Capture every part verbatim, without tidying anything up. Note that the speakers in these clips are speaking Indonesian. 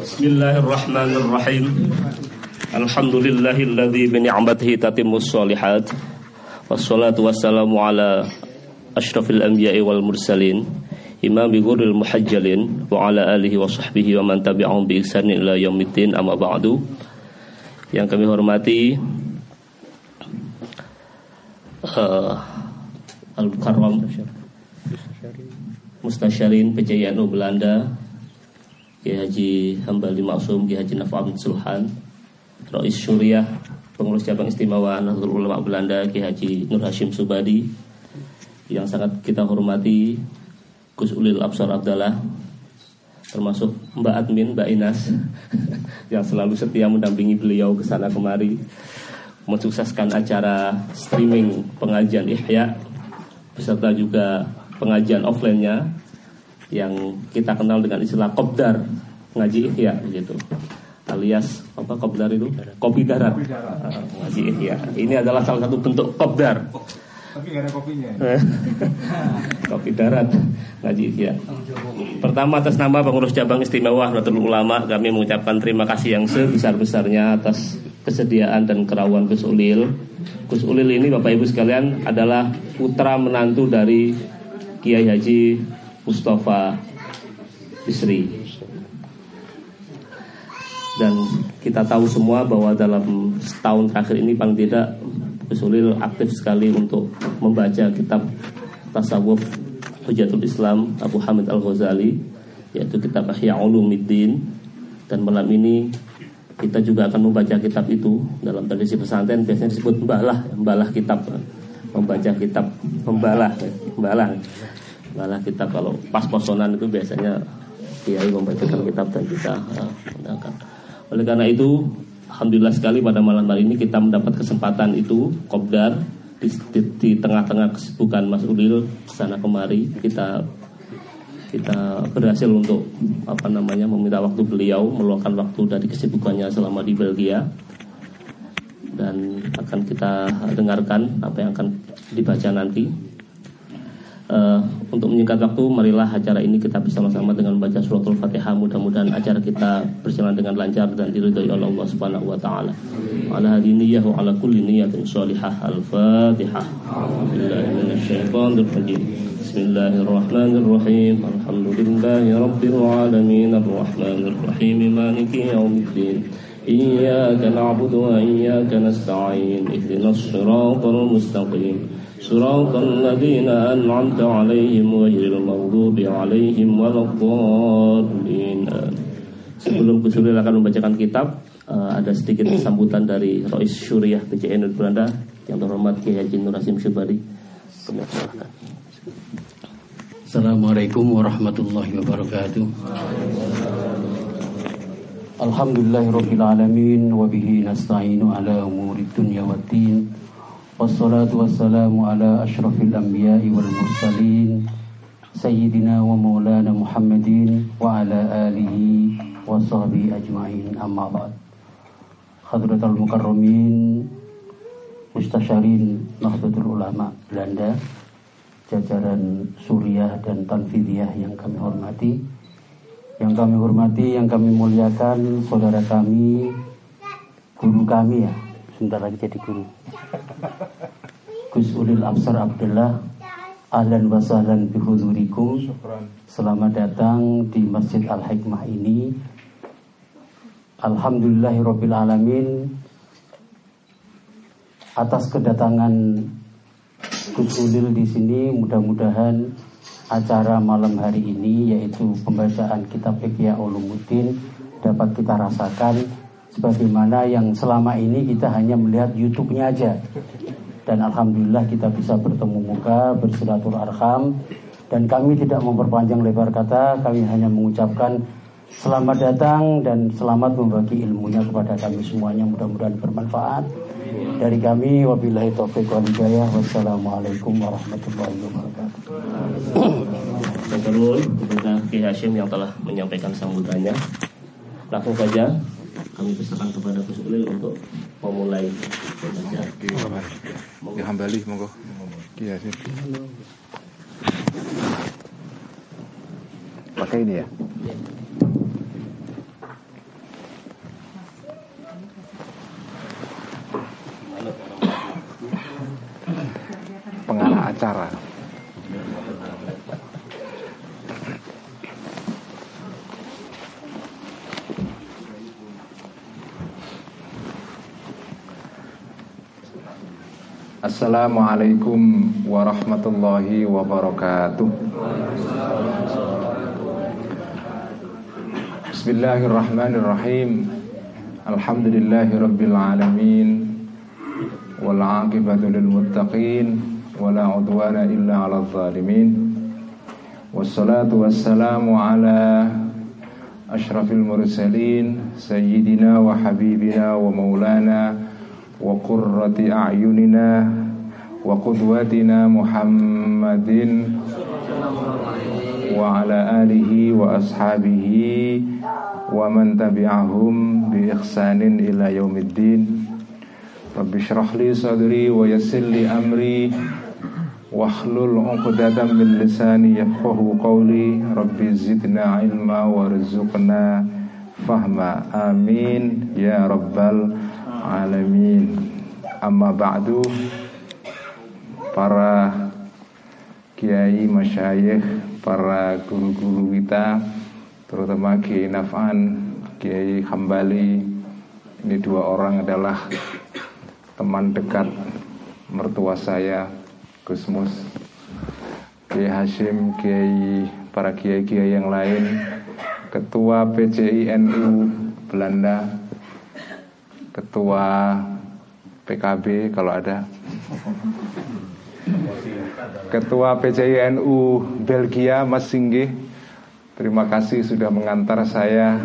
Bismillahirrahmanirrahim. Alhamdulillahilladzi bi ni'matihi tatimmus shalihat. Wassalatu wassalamu ala asyrafil anbiya'i wal mursalin, imami ghurril muhajjalin wa ala alihi wa sahbihi wa man tabi'ahum bi ihsan ila yaumiddin, amma ba'du. Yang kami hormati uh, Al-Mukarram Mustasyarin P J I N U Belanda, Kiai Haji Hambali Maksum, Kiai Haji Naf'am Sulhan, Rois Syuriah, Pengurus Cabang Istimewa Nahdlatul Ulama Belanda, Kiai Haji Nur Hashim Subadi, yang sangat kita hormati Gus Ulil Abshar-Abdalla, termasuk Mbak Admin, Mbak Inas yang selalu setia mendampingi beliau kesana kemari, mensukseskan acara streaming pengajian Ihya, beserta juga pengajian offline-nya yang kita kenal dengan istilah kopdar ngaji Ihya gitu, alias apa kopdar itu kopi darat, kopi darat. Uh, ngaji Ihya ini adalah salah satu bentuk kopdar, tapi nggak ada kopinya ya. Kopi darat ngaji Ihya. Pertama, atas nama pengurus cabang istimewa Nahdlatul Ulama, kami mengucapkan terima kasih yang sebesar-besarnya atas kesediaan dan kerawan Gus Ulil. Gus Ulil ini Bapak Ibu sekalian adalah putra menantu dari Kiai Haji Mustafa Bisri. Dan kita tahu semua bahwa dalam setahun terakhir ini paling tidak Gus Ulil aktif sekali untuk membaca kitab tasawuf Hujatul Islam Abu Hamid Al-Ghazali, yaitu kitab Ihya Ulumuddin. Dan malam ini kita juga akan membaca kitab itu. Dalam tradisi pesantren biasanya disebut mbalah, mbalah kitab, membaca kitab, membalah, membalah, membalah kitab. Kalau pas posonan itu biasanya kiai membacakan kitab dan kita mendengarkan. Uh, Oleh karena itu, alhamdulillah sekali pada malam hari ini kita mendapat kesempatan itu kopdar di, di, di tengah-tengah kesibukan Mas Ulil sana kemari. Kita kita berhasil untuk apa namanya meminta waktu beliau, meluangkan waktu dari kesibukannya selama di Belgia. Dan akan kita dengarkan apa yang akan dibaca nanti. Uh, untuk menyingkat waktu, marilah acara ini kita bersama-sama dengan membaca suratul Fatihah. Mudah-mudahan acara kita berjalan dengan lancar dan diridhai oleh Allah Subhanahu wa taala. Ala hadinihi wa ala kulli niyatin shalihah. Al-Fatihah. Billahi minasyaitonir rajim. Bismillahirrahmanirrahim. Alhamdulillahirabbil alamin. Arrahmanir rahim. Maliki yaumiddin. إياك نعبد وإياك نستعين اهدنا الصراط المستقيم صراط الذين أنعمت عليهم غير المغضوب عليهم ولا الضالين. Sebelum Gus Ulil akan membacakan kitab, uh, ada sedikit sambutan dari Rois Syuriah P J I N U Belanda yang terhormat Kiai Haji Nur Hashim Subadi. Assalamualaikum warahmatullahi wabarakatuh. Alhamdulillahirabbil alamin wa bihi nasta'inu ala umurid dunya waddin. Wassalatu wassalamu ala asyrafil anbiya'i wal mursalin sayyidina wa maulana Muhammadin wa ala alihi wa sahbihi ajmain, amma ba'd. Hadratul mukarramin, mustasyarin Nahdlatul Ulama Belanda, jajaran Suriah dan Tanfidiyah yang kami hormati, yang kami hormati, yang kami muliakan saudara kami, guru kami ya, sebentar lagi jadi guru, Gus Ulil Abshar-Abdalla. Ahlan wa sahlan bi huzurikum. Selamat datang di Masjid Al-Hikmah ini. Alhamdulillahirabbil alamin, atas kedatangan Gus Ulil di sini, mudah-mudahan acara malam hari ini, yaitu pembacaan kitab Ihya Ulumuddin, dapat kita rasakan sebagaimana yang selama ini kita hanya melihat YouTube-nya aja. Dan alhamdulillah kita bisa bertemu muka, bersilaturahim, dan kami tidak memperpanjang lebar kata, kami hanya mengucapkan selamat datang dan selamat membagi ilmunya kepada kami semuanya, mudah-mudahan bermanfaat. Dari kami wabillahi taufiq wal hidayah. Wassalamualaikum warahmatullahi wabarakatuh. Terima kasih kepada Ki Hashim yang telah menyampaikan sambutannya. Langsung saja kami persilakan kepada Gus Ulil untuk memulai pembacaan. Ki Hambali monggo. Ki Hashim. pakai ini ya. Pengarah acara. Assalamualaikum warahmatullahi wabarakatuh. Bismillahirrahmanirrahim. Alhamdulillahirabbil alamin wal 'aqibatu lil muttaqin wala 'udwana illa 'alal zalimin. Wassalatu wassalamu ala asyrafil mursalin sayyidina wa habibina wa maulana wa qurrati a'yunina wa qudwatina Muhammadin wa ala alihi wa ashabihi wa man tabi'ahum bi ihsanin ila yaumiddin. Rabbi shrah li sadri wa yassir li amri wa hlul 'uqdatam min lisani yafqahu qawli. Rabbi zidna ilma warzuqna fahma. Amin ya rabbal alamin. Amma ba'du. Para kiai, masyayikh, para guru-guru kita, terutama Kiai Naf'an, Kiai Hambali, ini dua orang adalah teman dekat mertua saya, Gus Mus. Kiai Hashim, Kiai, para kiai-kiai yang lain, Ketua P C I N U Belanda, Ketua P K B kalau ada, Ketua P C I N U Belgia Mas Singgi. Terima kasih sudah mengantar saya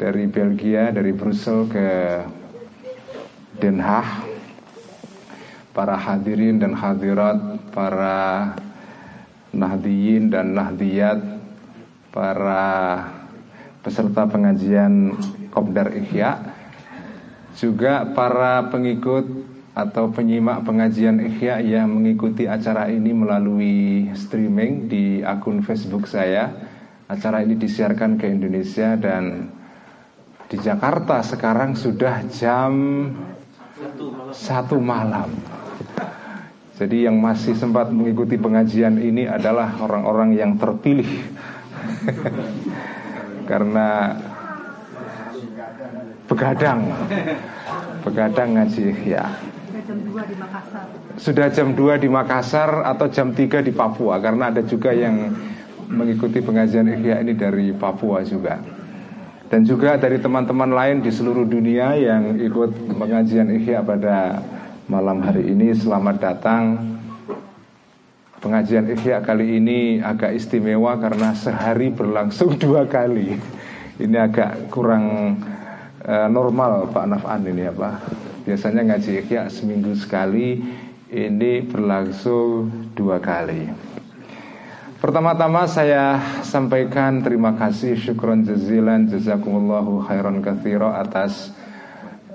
dari Belgia, dari Brussel ke Den Haag. Para hadirin dan hadirat, para nahdiyin dan nahdiyat, para peserta pengajian Kopdar Ihya, juga para pengikut atau penyimak pengajian Ihya yang mengikuti acara ini melalui streaming di akun Facebook saya. Acara ini disiarkan ke Indonesia dan di Jakarta sekarang sudah jam satu malam. Jadi yang masih sempat mengikuti pengajian ini adalah orang-orang yang terpilih karena Begadang Begadang ngaji Ihya. Sudah jam dua di Makassar atau jam tiga di Papua, karena ada juga yang mengikuti pengajian Ihya ini dari Papua juga. Dan juga dari teman-teman lain di seluruh dunia yang ikut pengajian Ihya pada malam hari ini, selamat datang. Pengajian Ihya kali ini agak istimewa karena sehari berlangsung dua kali. Ini agak kurang normal Pak Naf'an ini ya Pak. Biasanya ngaji Ihya seminggu sekali, ini berlangsung dua kali. Pertama-tama saya sampaikan terima kasih, syukron jazilan, jazakumullahu khairan katsira atas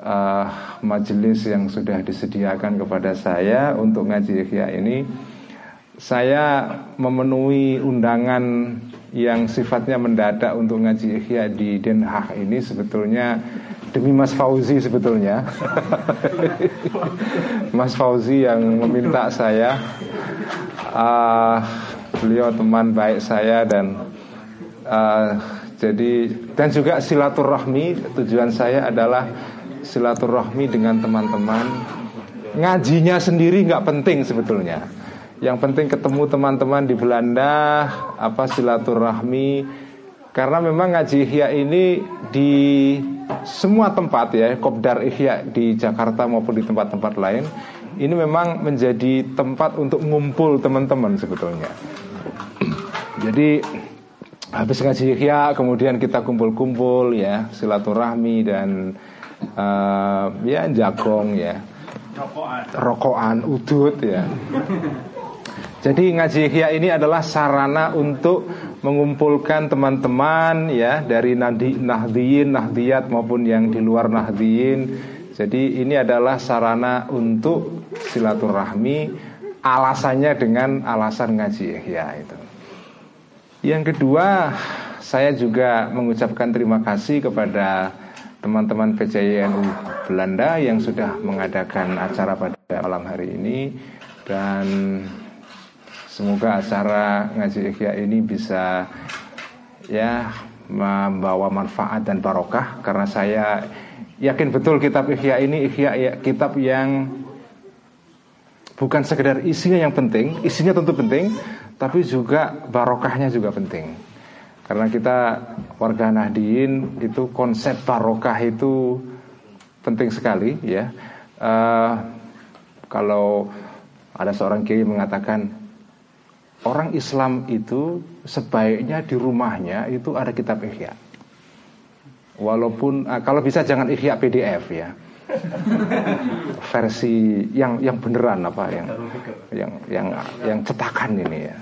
uh, majelis yang sudah disediakan kepada saya untuk ngaji Ihya ini. Saya memenuhi undangan yang sifatnya mendadak untuk ngaji Ihya di Den Haag ini sebetulnya demi Mas Fauzi sebetulnya. Mas Fauzi yang meminta saya, uh, beliau teman baik saya dan uh, jadi dan juga silaturahmi. Tujuan saya adalah silaturahmi dengan teman-teman. Ngajinya sendiri nggak penting sebetulnya. Yang penting ketemu teman-teman di Belanda, apa silaturahmi. Karena memang ngaji Ihya ini di semua tempat ya, Kopdar Ihya di Jakarta maupun di tempat-tempat lain, ini memang menjadi tempat untuk ngumpul teman-teman sebetulnya. Jadi habis ngaji Ihya kemudian kita kumpul-kumpul ya, silaturahmi dan uh, ya jagong ya, rokokan, rokokan udut ya. Jadi ngaji Ihya ini adalah sarana untuk mengumpulkan teman-teman ya, dari nahdiyin, nahdiyat maupun yang di luar nahdiyin. Jadi ini adalah sarana untuk silaturahmi, alasannya dengan alasan ngaji Ihya itu. Yang kedua, saya juga mengucapkan terima kasih kepada teman-teman P C I N U Belanda yang sudah mengadakan acara pada malam hari ini. Dan semoga acara ngaji Ihya ini bisa ya membawa manfaat dan barokah, karena saya yakin betul kitab Ihya ini Ihya ya, kitab yang bukan sekedar isinya yang penting, isinya tentu penting, tapi juga barokahnya juga penting. Karena kita warga Nahdliyin itu konsep barokah itu penting sekali ya. Uh, kalau ada seorang kiai mengatakan orang Islam itu sebaiknya di rumahnya itu ada kitab Ihya. Walaupun kalau bisa jangan Ihya P D F ya. Versi yang yang beneran apa yang yang yang yang cetakan ini ya.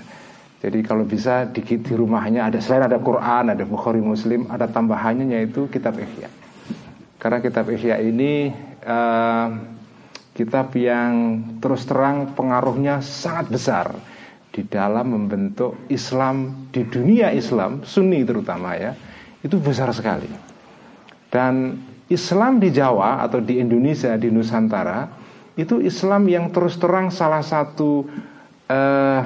Jadi kalau bisa di, di rumahnya ada, selain ada Quran, ada Bukhari Muslim, ada tambahannya yaitu kitab Ihya. Karena kitab Ihya ini uh, kitab yang terus terang pengaruhnya sangat besar di dalam membentuk Islam di dunia Islam Sunni terutama ya, itu besar sekali. Dan Islam di Jawa atau di Indonesia, di Nusantara, itu Islam yang terus terang salah satu eh,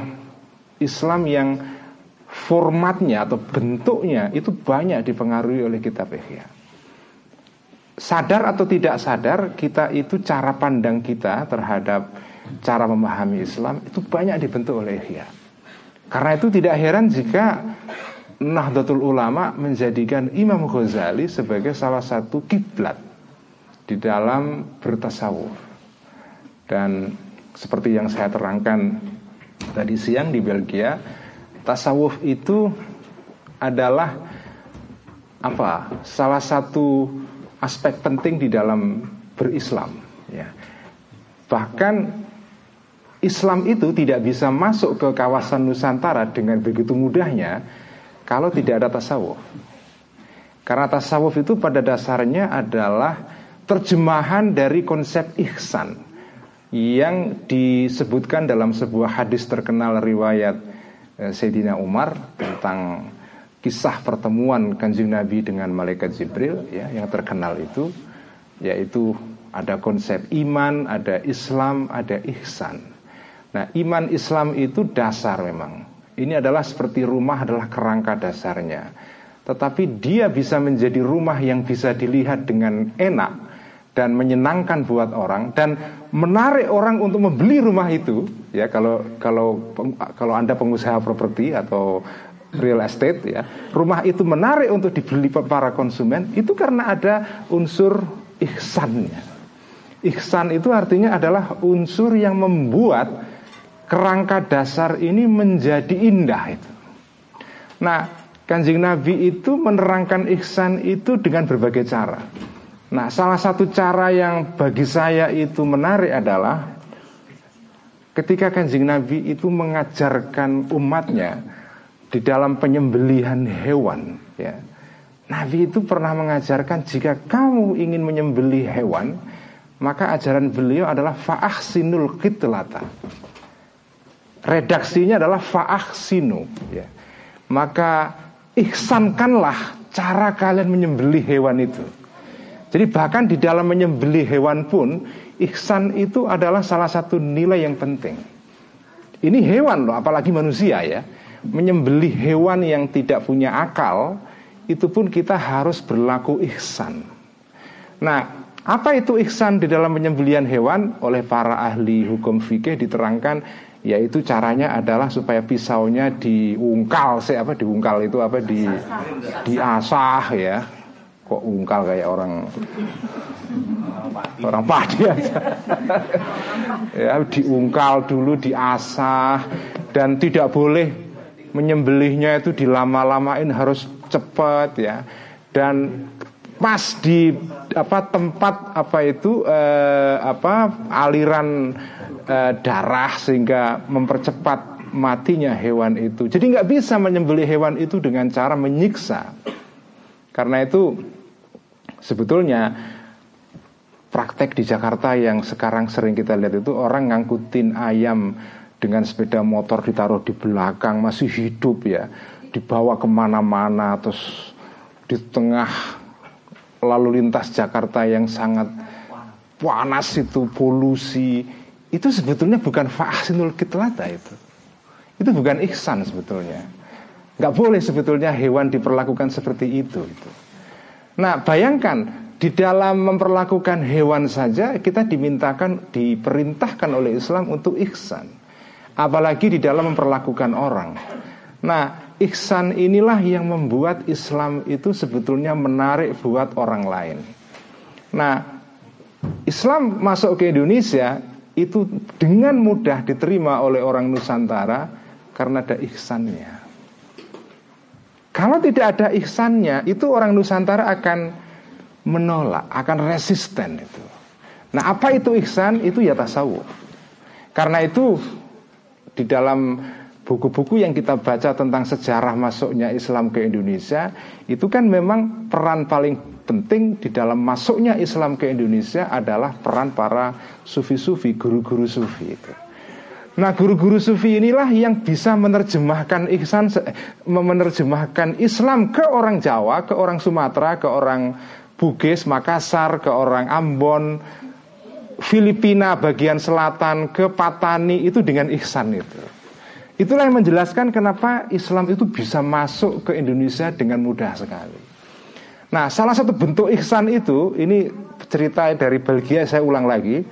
Islam yang formatnya atau bentuknya itu banyak dipengaruhi oleh kitab Ihya. Sadar atau tidak sadar, kita itu cara pandang kita terhadap cara memahami Islam itu banyak dibentuk oleh Ihya. Karena itu tidak heran jika Nahdlatul Ulama menjadikan Imam Ghazali sebagai salah satu kiblat di dalam bertasawuf. Dan seperti yang saya terangkan tadi siang di Belgia, tasawuf itu adalah apa? Salah satu aspek penting di dalam berislam ya. Bahkan Islam itu tidak bisa masuk ke kawasan Nusantara dengan begitu mudahnya kalau tidak ada tasawuf. Karena tasawuf itu pada dasarnya adalah terjemahan dari konsep ihsan yang disebutkan dalam sebuah hadis terkenal riwayat Sayyidina Umar tentang kisah pertemuan Kanjeng Nabi dengan malaikat Jibril ya, yang terkenal itu, yaitu ada konsep iman, ada Islam, ada ihsan. Nah, iman Islam itu dasar memang. Ini adalah seperti rumah adalah kerangka dasarnya. Tetapi dia bisa menjadi rumah yang bisa dilihat dengan enak dan menyenangkan buat orang dan menarik orang untuk membeli rumah itu. Ya, kalau kalau kalau Anda pengusaha properti atau real estate ya, rumah itu menarik untuk dibeli para konsumen itu karena ada unsur ihsannya. Ihsan itu artinya adalah unsur yang membuat kerangka dasar ini menjadi indah itu. Nah, Kanjeng Nabi itu menerangkan ihsan itu dengan berbagai cara. Nah, salah satu cara yang bagi saya itu menarik adalah ketika Kanjeng Nabi itu mengajarkan umatnya di dalam penyembelihan hewan ya. Nabi itu pernah mengajarkan jika kamu ingin menyembelih hewan, maka ajaran beliau adalah fa'ahsinul qitlata. Redaksinya adalah fa'ahsinu ya. Maka ihsankanlah cara kalian menyembelih hewan itu. Jadi bahkan di dalam menyembelih hewan pun ihsan itu adalah salah satu nilai yang penting. Ini hewan loh, apalagi manusia ya. Menyembelih hewan yang tidak punya akal, itu pun kita harus berlaku ihsan. Nah, apa itu ihsan di dalam penyembelihan hewan? Oleh para ahli hukum fikih diterangkan, yaitu caranya adalah supaya pisaunya diungkal, se apa diungkal itu apa di diasah ya. Kok ungkal kayak orang orang padi aja. Ya, diungkal dulu, diasah, dan tidak boleh menyembelihnya itu dilama-lamain, harus cepat ya. Dan pas di apa tempat apa itu eh, apa aliran eh, darah sehingga mempercepat matinya hewan itu. Jadi nggak bisa menyembelih hewan itu dengan cara menyiksa. Karena itu sebetulnya praktek di Jakarta yang sekarang sering kita lihat itu orang ngangkutin ayam dengan sepeda motor ditaruh di belakang masih hidup ya. dibawa kemana-mana, terus di tengah lalu lintas Jakarta yang sangat panas itu, polusi itu, sebetulnya bukan fa'ahsinul kitlata, itu itu bukan ihsan sebetulnya. Nggak boleh sebetulnya hewan diperlakukan seperti itu, itu. Nah, bayangkan di dalam memperlakukan hewan saja kita dimintakan, diperintahkan oleh Islam untuk ihsan, apalagi di dalam memperlakukan orang. Nah, ihsan inilah yang membuat Islam itu sebetulnya menarik buat orang lain. Nah, Islam masuk ke Indonesia itu dengan mudah diterima oleh orang Nusantara karena ada ihsannya. Kalau tidak ada ihsannya, itu orang Nusantara akan menolak, akan resisten itu. Nah, apa itu ihsan? Itu ya tasawuf. Karena itu di dalam buku-buku yang kita baca tentang sejarah masuknya Islam ke Indonesia, itu kan memang peran paling penting di dalam masuknya Islam ke Indonesia adalah peran para sufi-sufi, guru-guru sufi itu. Nah, guru-guru sufi inilah yang bisa menerjemahkan ihsan, menerjemahkan Islam ke orang Jawa, ke orang Sumatera, ke orang Bugis, Makassar, ke orang Ambon, Filipina bagian selatan, ke Patani, itu dengan ihsan itu. Itulah yang menjelaskan kenapa Islam itu bisa masuk ke Indonesia dengan mudah sekali. Nah, salah satu bentuk ihsan itu, ini cerita dari Belgia, saya ulang lagi.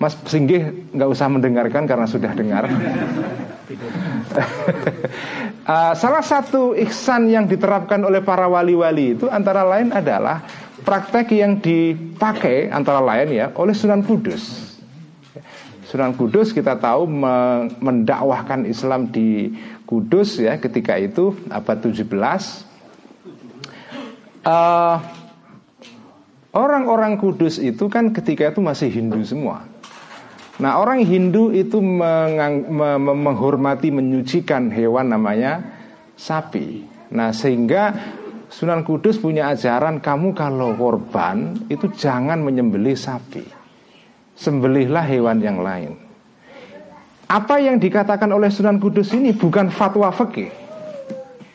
Mas Singgih nggak usah mendengarkan karena sudah dengar. uh, salah satu ihsan yang diterapkan oleh para wali-wali itu antara lain adalah praktek yang dipakai antara lain ya oleh Sunan Kudus. Sunan Kudus kita tahu mendakwahkan Islam di Kudus ya, ketika itu abad tujuh belas. Uh, orang-orang Kudus itu kan ketika itu masih Hindu semua. Nah, orang Hindu itu mengang, me, me, menghormati, menyucikan hewan namanya sapi. Nah, sehingga Sunan Kudus punya ajaran, kamu kalau korban itu jangan menyembelih sapi, sembelihlah hewan yang lain. Apa yang dikatakan oleh Sunan Kudus ini bukan fatwa fikih.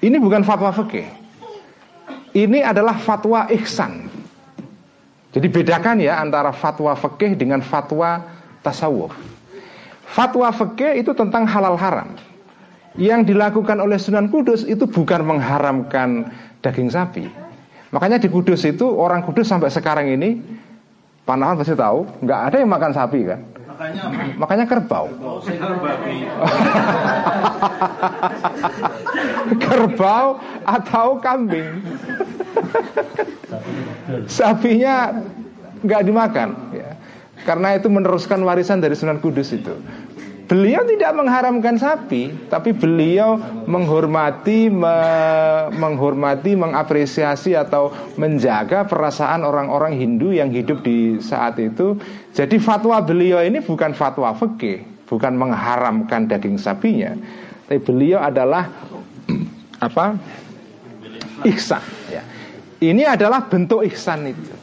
Ini bukan fatwa fikih. Ini adalah fatwa ihsan. Jadi bedakan ya antara fatwa fikih dengan fatwa tasawuf. Fatwa fikih itu tentang halal haram. Yang dilakukan oleh Sunan Kudus itu bukan mengharamkan daging sapi. Makanya di Kudus itu, orang Kudus sampai sekarang ini, Panahan pasti tahu, nggak ada yang makan sapi kan. Makanya, makanya kerbau. Kerbau, kerbau atau kambing. Sapinya nggak dimakan, ya. Karena itu meneruskan warisan dari Sunan Kudus itu. Beliau tidak mengharamkan sapi, tapi beliau menghormati, me- menghormati, mengapresiasi atau menjaga perasaan orang-orang Hindu yang hidup di saat itu. Jadi fatwa beliau ini bukan fatwa fikih, bukan mengharamkan daging sapinya, tapi beliau adalah apa? Ihsan. Ya. Ini adalah bentuk ihsan itu.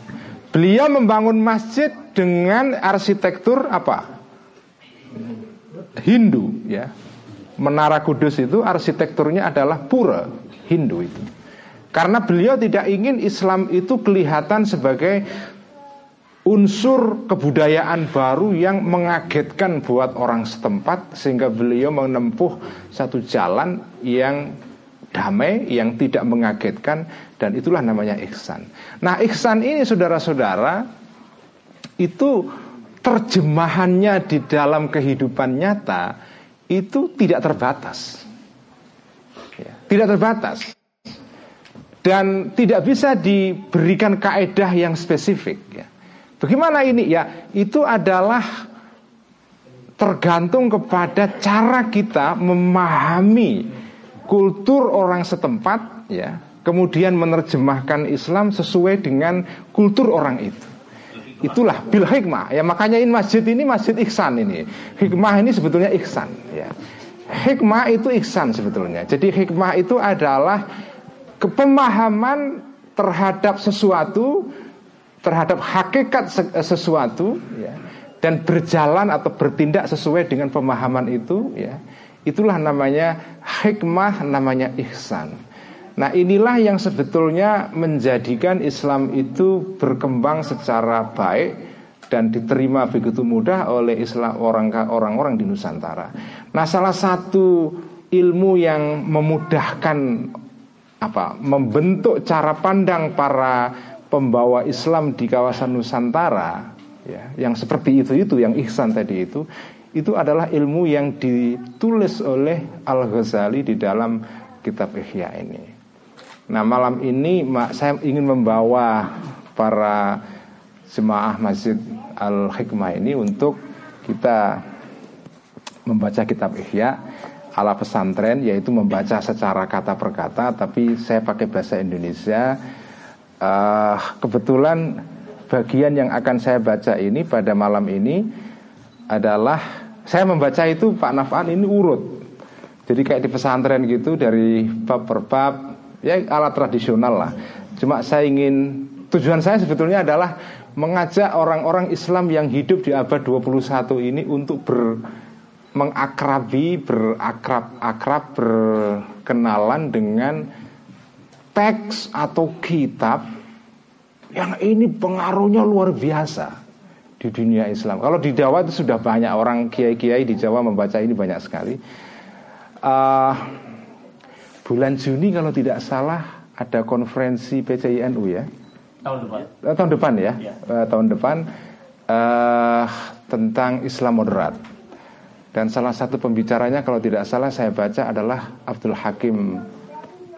Beliau membangun masjid dengan arsitektur apa? Hindu ya. Menara Kudus itu arsitekturnya adalah pura Hindu itu. Karena beliau tidak ingin Islam itu kelihatan sebagai unsur kebudayaan baru yang mengagetkan buat orang setempat, sehingga beliau menempuh satu jalan yang damai, yang tidak mengagetkan, dan itulah namanya ihsan. Nah, ihsan ini saudara-saudara itu terjemahannya di dalam kehidupan nyata itu tidak terbatas, tidak terbatas, dan tidak bisa diberikan kaedah yang spesifik. Bagaimana ini? Ya, itu adalah tergantung kepada cara kita memahami kultur orang setempat, ya, kemudian menerjemahkan Islam sesuai dengan kultur orang itu. Itulah bil hikmah ya, makanya ini masjid ini masjid ihsan ini. Hikmah ini sebetulnya ihsan ya. Hikmah itu ihsan sebetulnya. Jadi hikmah itu adalah kepemahaman terhadap sesuatu, terhadap hakikat sesuatu ya, dan berjalan atau bertindak sesuai dengan pemahaman itu ya. Itulah namanya hikmah, namanya ihsan. Nah, inilah yang sebetulnya menjadikan Islam itu berkembang secara baik dan diterima begitu mudah oleh Islam orang-orang di Nusantara. Nah, salah satu ilmu yang memudahkan apa membentuk cara pandang para pembawa Islam di kawasan Nusantara, ya, yang seperti itu itu, yang ihsan tadi itu, itu adalah ilmu yang ditulis oleh Al-Ghazali di dalam kitab Ihya ini. Nah, malam ini saya ingin membawa para jemaah Masjid Al-Hikmah ini untuk kita membaca kitab Ihya ala pesantren, yaitu membaca secara kata per kata, tapi saya pakai bahasa Indonesia. Uh, kebetulan bagian yang akan saya baca ini pada malam ini adalah, saya membaca itu Pak Naf'an ini urut, jadi kayak di pesantren gitu, dari bab per bab, ya ala tradisional lah. Cuma saya ingin, tujuan saya sebetulnya adalah mengajak orang-orang Islam yang hidup di abad dua puluh satu ini untuk ber, mengakrabi, berakrab-akrab, berkenalan dengan teks atau kitab yang ini pengaruhnya luar biasa di dunia Islam. Kalau di Jawa itu sudah banyak orang kiai-kiai di Jawa membaca ini banyak sekali. Uh, bulan Juni kalau tidak salah ada konferensi P C I N U ya. Tahun depan, eh, tahun depan ya, ya. Eh, tahun depan eh, tentang Islam moderat. Dan salah satu pembicaranya kalau tidak salah saya baca adalah Abdal Hakim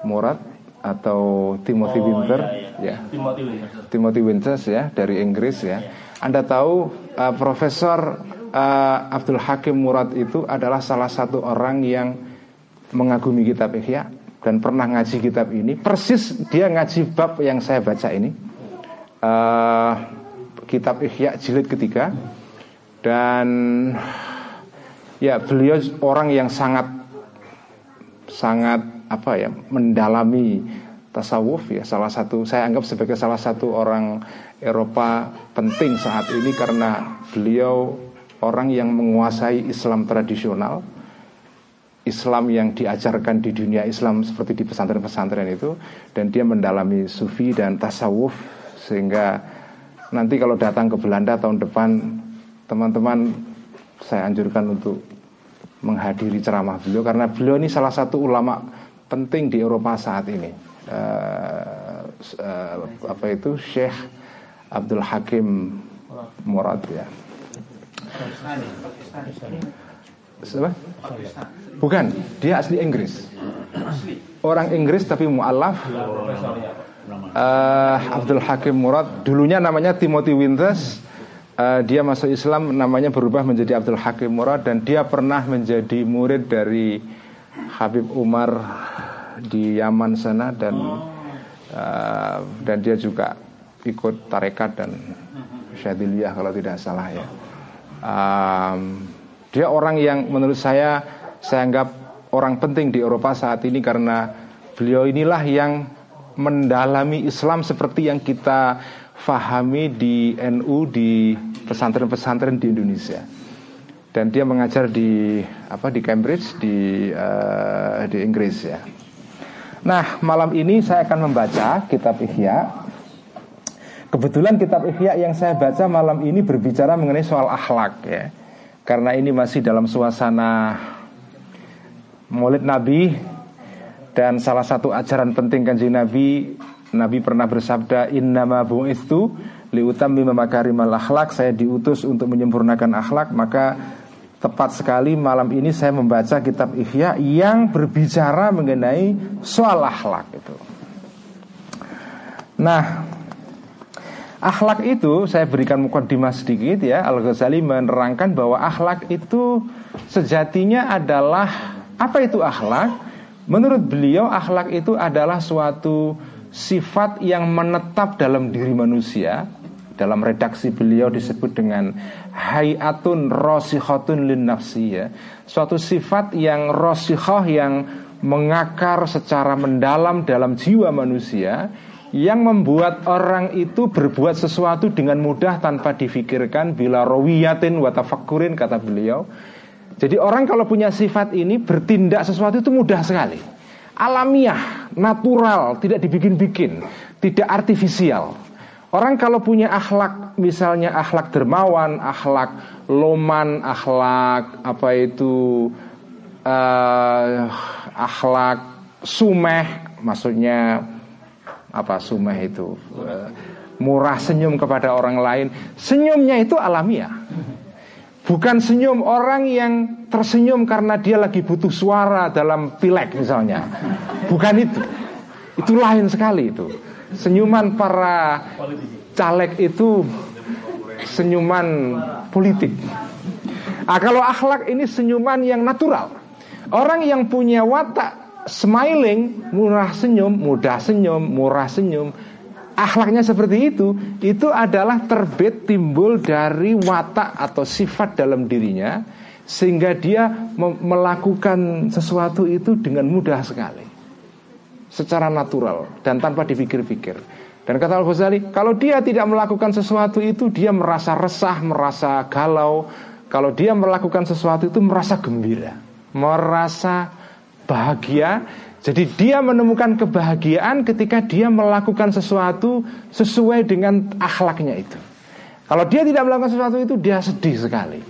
Murad atau Timothy oh, Winter, ya, ya. ya. Timothy Winter, Timothy Winter ya, dari Inggris ya. ya. Anda tahu eh, Profesor eh, Abdal Hakim Murad itu adalah salah satu orang yang mengagumi kitab Ihya dan pernah ngaji kitab ini. Persis dia ngaji bab yang saya baca ini. Uh, kitab Ihya jilid ketiga. Dan ya, beliau orang yang sangat sangat apa ya mendalami tasawuf ya, salah satu saya anggap sebagai salah satu orang Eropa penting saat ini, karena beliau orang yang menguasai Islam tradisional, Islam yang diajarkan di dunia Islam seperti di pesantren-pesantren itu, dan dia mendalami sufi dan tasawuf. Sehingga nanti kalau datang ke Belanda tahun depan, teman-teman saya anjurkan untuk menghadiri ceramah beliau, karena beliau ini salah satu ulama penting di Eropa saat ini. uh, uh, Apa itu Syekh Abdal Hakim Murad ya. Bukan, dia asli Inggris, orang Inggris tapi mu'alaf. Uh, Abdal Hakim Murad dulunya namanya Timothy Winters, uh, dia masuk Islam namanya berubah menjadi Abdal Hakim Murad, dan dia pernah menjadi murid dari Habib Umar di Yaman sana, dan uh, dan dia juga ikut tarekat dan syadiliyah kalau tidak salah ya. Uh, dia orang yang menurut saya saya anggap orang penting di Eropa saat ini, karena beliau inilah yang mendalami Islam seperti yang kita fahami di N U, di pesantren-pesantren di Indonesia. Dan dia mengajar di apa di Cambridge di uh, di Inggris ya. Nah, malam ini saya akan membaca kitab Ihya. Kebetulan kitab Ihya yang saya baca malam ini berbicara mengenai soal akhlak ya. Karena ini masih dalam suasana Maulid Nabi. Dan salah satu ajaran penting Kanjeng Nabi, Nabi pernah bersabda, innama bu'istu liutammima makarimal akhlak, saya diutus untuk menyempurnakan akhlak. Maka tepat sekali malam ini saya membaca kitab Ihya yang berbicara mengenai soal akhlak itu. Nah, akhlak itu saya berikan mukadimah sedikit ya. Al-Ghazali menerangkan bahwa akhlak itu sejatinya adalah, apa itu akhlak? Menurut beliau akhlak itu adalah suatu sifat yang menetap dalam diri manusia. Dalam redaksi beliau disebut dengan hayatun rosihotun lin nafsi ya. Suatu sifat yang rosihoh, yang mengakar secara mendalam dalam jiwa manusia, yang membuat orang itu berbuat sesuatu dengan mudah tanpa difikirkan, bila rawiyatin watafakurin kata beliau. Jadi orang kalau punya sifat ini, bertindak sesuatu itu mudah sekali, alamiah, natural, tidak dibikin-bikin, tidak artifisial. Orang kalau punya akhlak, misalnya akhlak dermawan, akhlak loman, akhlak apa itu uh, akhlak sumeh, maksudnya apa sumeh itu uh, murah senyum kepada orang lain. Senyumnya itu alamiah. Bukan senyum orang yang tersenyum karena dia lagi butuh suara dalam pileg misalnya. Bukan itu. Itu lain sekali itu. Senyuman para caleg itu senyuman politik. Nah, kalau akhlak ini senyuman yang natural. Orang yang punya watak smiling, murah senyum, mudah senyum, murah senyum, akhlaknya seperti itu, itu adalah terbit timbul dari watak atau sifat dalam dirinya, sehingga dia me- melakukan sesuatu itu dengan mudah sekali, secara natural dan tanpa dipikir-pikir. Dan kata Al-Ghazali, kalau dia tidak melakukan sesuatu itu, dia merasa resah, merasa galau. Kalau dia melakukan sesuatu itu, merasa gembira, merasa bahagia. Jadi dia menemukan kebahagiaan ketika dia melakukan sesuatu sesuai dengan akhlaknya itu. Kalau dia tidak melakukan sesuatu itu, dia sedih sekali.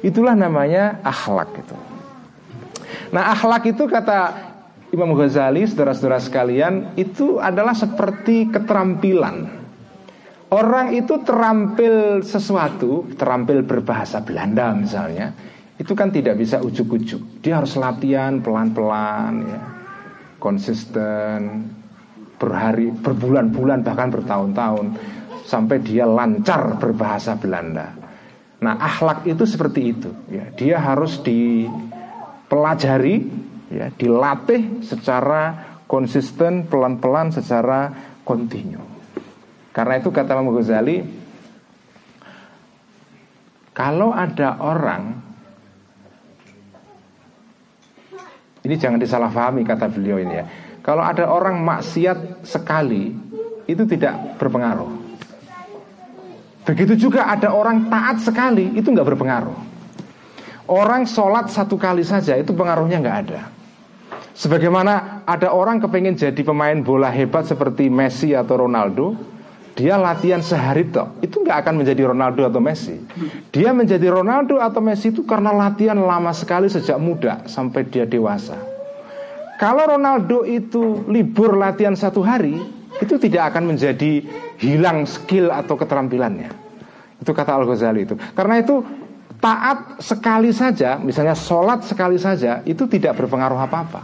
Itulah namanya akhlak itu. Nah, akhlak itu kata Imam Ghazali, saudara-saudara sekalian, itu adalah seperti keterampilan. Orang itu terampil sesuatu, terampil berbahasa Belanda misalnya, itu kan tidak bisa ujuk-ujuk. Dia harus latihan pelan-pelan ya, konsisten, berhari, berbulan-bulan, bahkan bertahun-tahun, sampai dia lancar berbahasa Belanda. Nah, akhlak itu seperti itu ya, dia harus dipelajari ya, dilatih secara konsisten, pelan-pelan, secara kontinu. Karena itu kata Imam Ghazali, kalau ada orang, ini jangan disalahpahami kata beliau ini ya, kalau ada orang maksiat sekali, itu tidak berpengaruh. Begitu juga ada orang taat sekali, itu gak berpengaruh. Orang sholat satu kali saja, itu pengaruhnya gak ada. Sebagaimana ada orang kepengen jadi pemain bola hebat seperti Messi atau Ronaldo, dia latihan sehari toh, itu gak akan menjadi Ronaldo atau Messi. Dia menjadi Ronaldo atau Messi itu karena latihan lama sekali sejak muda sampai dia dewasa. Kalau Ronaldo itu libur latihan satu hari, itu tidak akan menjadi hilang skill atau keterampilannya. Itu kata Al-Ghazali itu. Karena itu taat sekali saja, misalnya sholat sekali saja, itu tidak berpengaruh apa-apa.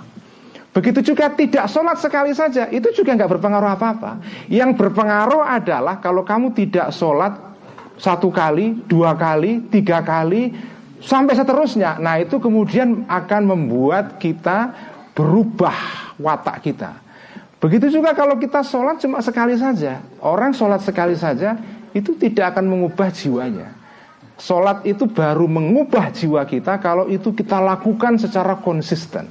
Begitu juga tidak sholat sekali saja, itu juga nggak berpengaruh apa-apa. Yang berpengaruh adalah kalau kamu tidak sholat satu kali, dua kali, tiga kali, sampai seterusnya. Nah, itu kemudian akan membuat kita berubah watak kita. Begitu juga kalau kita sholat cuma sekali saja. Orang sholat sekali saja, itu tidak akan mengubah jiwanya. Sholat itu baru mengubah jiwa kita kalau itu kita lakukan secara konsisten.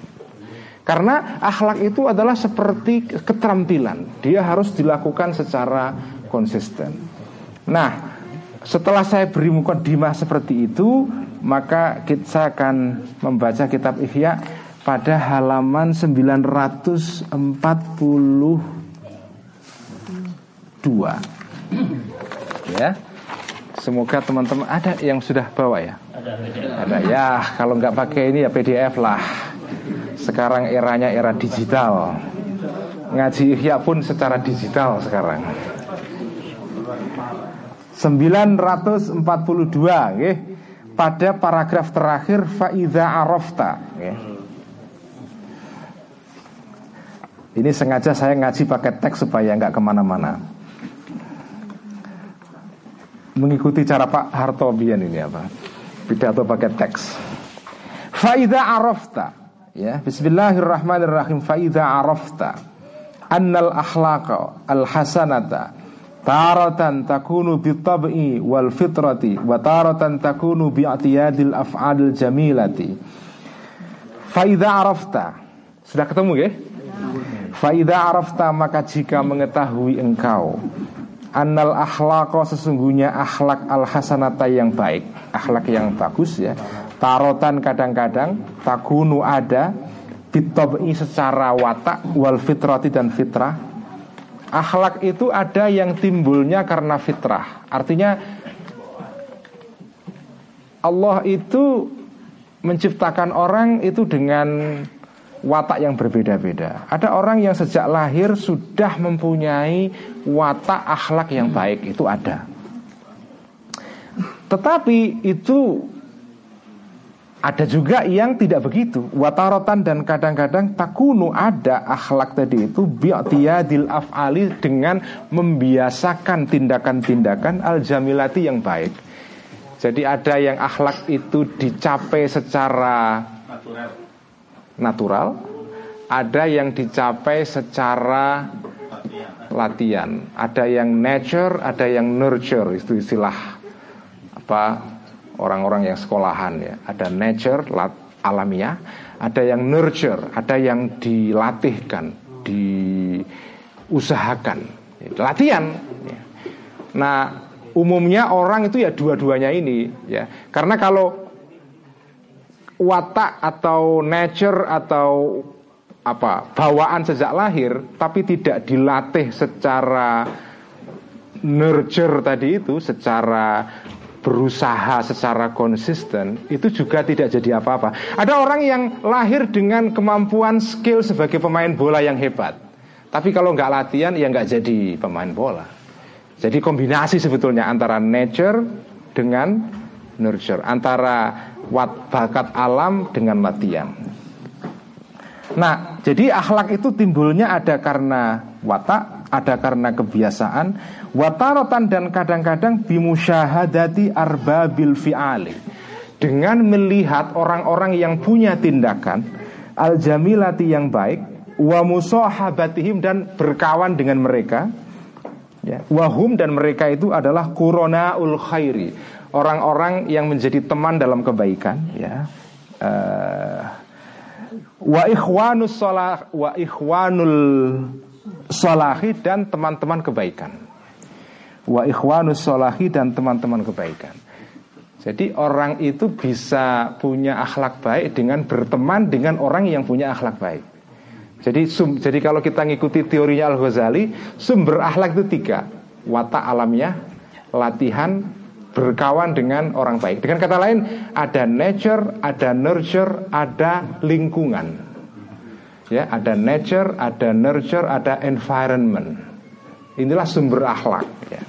Karena akhlak itu adalah seperti keterampilan, dia harus dilakukan secara konsisten. Nah, setelah saya beri mukadimah seperti itu, maka kita akan membaca kitab Ihya pada halaman sembilan ratus empat puluh dua. Ya. Semoga teman-teman ada yang sudah bawa ya? Ada. Ada ya, kalau nggak pakai ini ya P D F lah. Sekarang eranya era digital. Ngaji Ihya pun secara digital sekarang. sembilan ratus empat puluh dua nggih, pada paragraf terakhir fa idza arafta nggih. Ini sengaja saya ngaji pakai teks supaya nggak kemana-mana. Mengikuti cara Pak Hartobian ini apa? Pidato pakai teks. Fa idza arafta, ya, bismillahirrahmanirrahim. Fa idza arafta annal akhlaqa alhasanata taratan takunu bitab'i wal fitrati wa taratan takunu bi'tiyadil af'alil jamilati. Fa idza arafta, sudah ketemu nggih? Fa idza arafta, maka jika mengetahui engkau annal akhlaqa, sesungguhnya akhlak alhasanata yang baik, akhlak yang bagus ya, Tarotan kadang-kadang, takunu ada, bitobi secara watak, wal fitrati dan fitrah. Akhlak itu ada yang timbulnya karena fitrah. Artinya Allah itu menciptakan orang itu dengan watak yang berbeda-beda. Ada orang yang sejak lahir sudah mempunyai watak akhlak yang baik, itu ada. Tetapi itu ada juga yang tidak begitu. Watarotan dan kadang-kadang takunu ada akhlak tadi itu bi'tiyadil af'ali, dengan membiasakan tindakan-tindakan al-jamilati yang baik. Jadi ada yang akhlak itu dicapai secara natural, natural. Ada yang dicapai secara latihan. Ada yang nature, ada yang nurture. Itu istilah apa? Orang-orang yang sekolahan ya, ada nature alamiah, ada yang nurture, ada yang dilatihkan, diusahakan, latihan. Nah, umumnya orang itu ya dua-duanya ini ya. Karena kalau watak atau nature atau apa bawaan sejak lahir tapi tidak dilatih secara nurture tadi itu, secara berusaha, secara konsisten, itu juga tidak jadi apa-apa. Ada orang yang lahir dengan kemampuan skill sebagai pemain bola yang hebat, tapi kalau nggak latihan ya nggak jadi pemain bola. Jadi kombinasi sebetulnya antara nature dengan nurture, antara wat bakat alam dengan latihan. Nah, jadi akhlak itu timbulnya ada karena watak, ada karena kebiasaan, watarotan dan kadang-kadang bimusyahadati arbabil fi'ali, dengan melihat orang-orang yang punya tindakan al-jamilati yang baik, wa musahabatihim dan berkawan dengan mereka ya. Wahum dan mereka itu adalah quronaul khairi, orang-orang yang menjadi teman dalam kebaikan ya. uh, Wa ikhwanus salah, wa ikhwanul solahi dan teman-teman kebaikan. Wa ikhwanus solahi dan teman-teman kebaikan. Jadi orang itu bisa punya akhlak baik dengan berteman dengan orang yang punya akhlak baik. Jadi sum, jadi kalau kita ngikuti teorinya Al-Ghazali, sumber akhlak itu tiga: watak alamiah, latihan, berkawan dengan orang baik. Dengan kata lain, ada nature, ada nurture, ada lingkungan. Ya, ada nature, ada nurture, ada environment. Inilah sumber akhlak ya.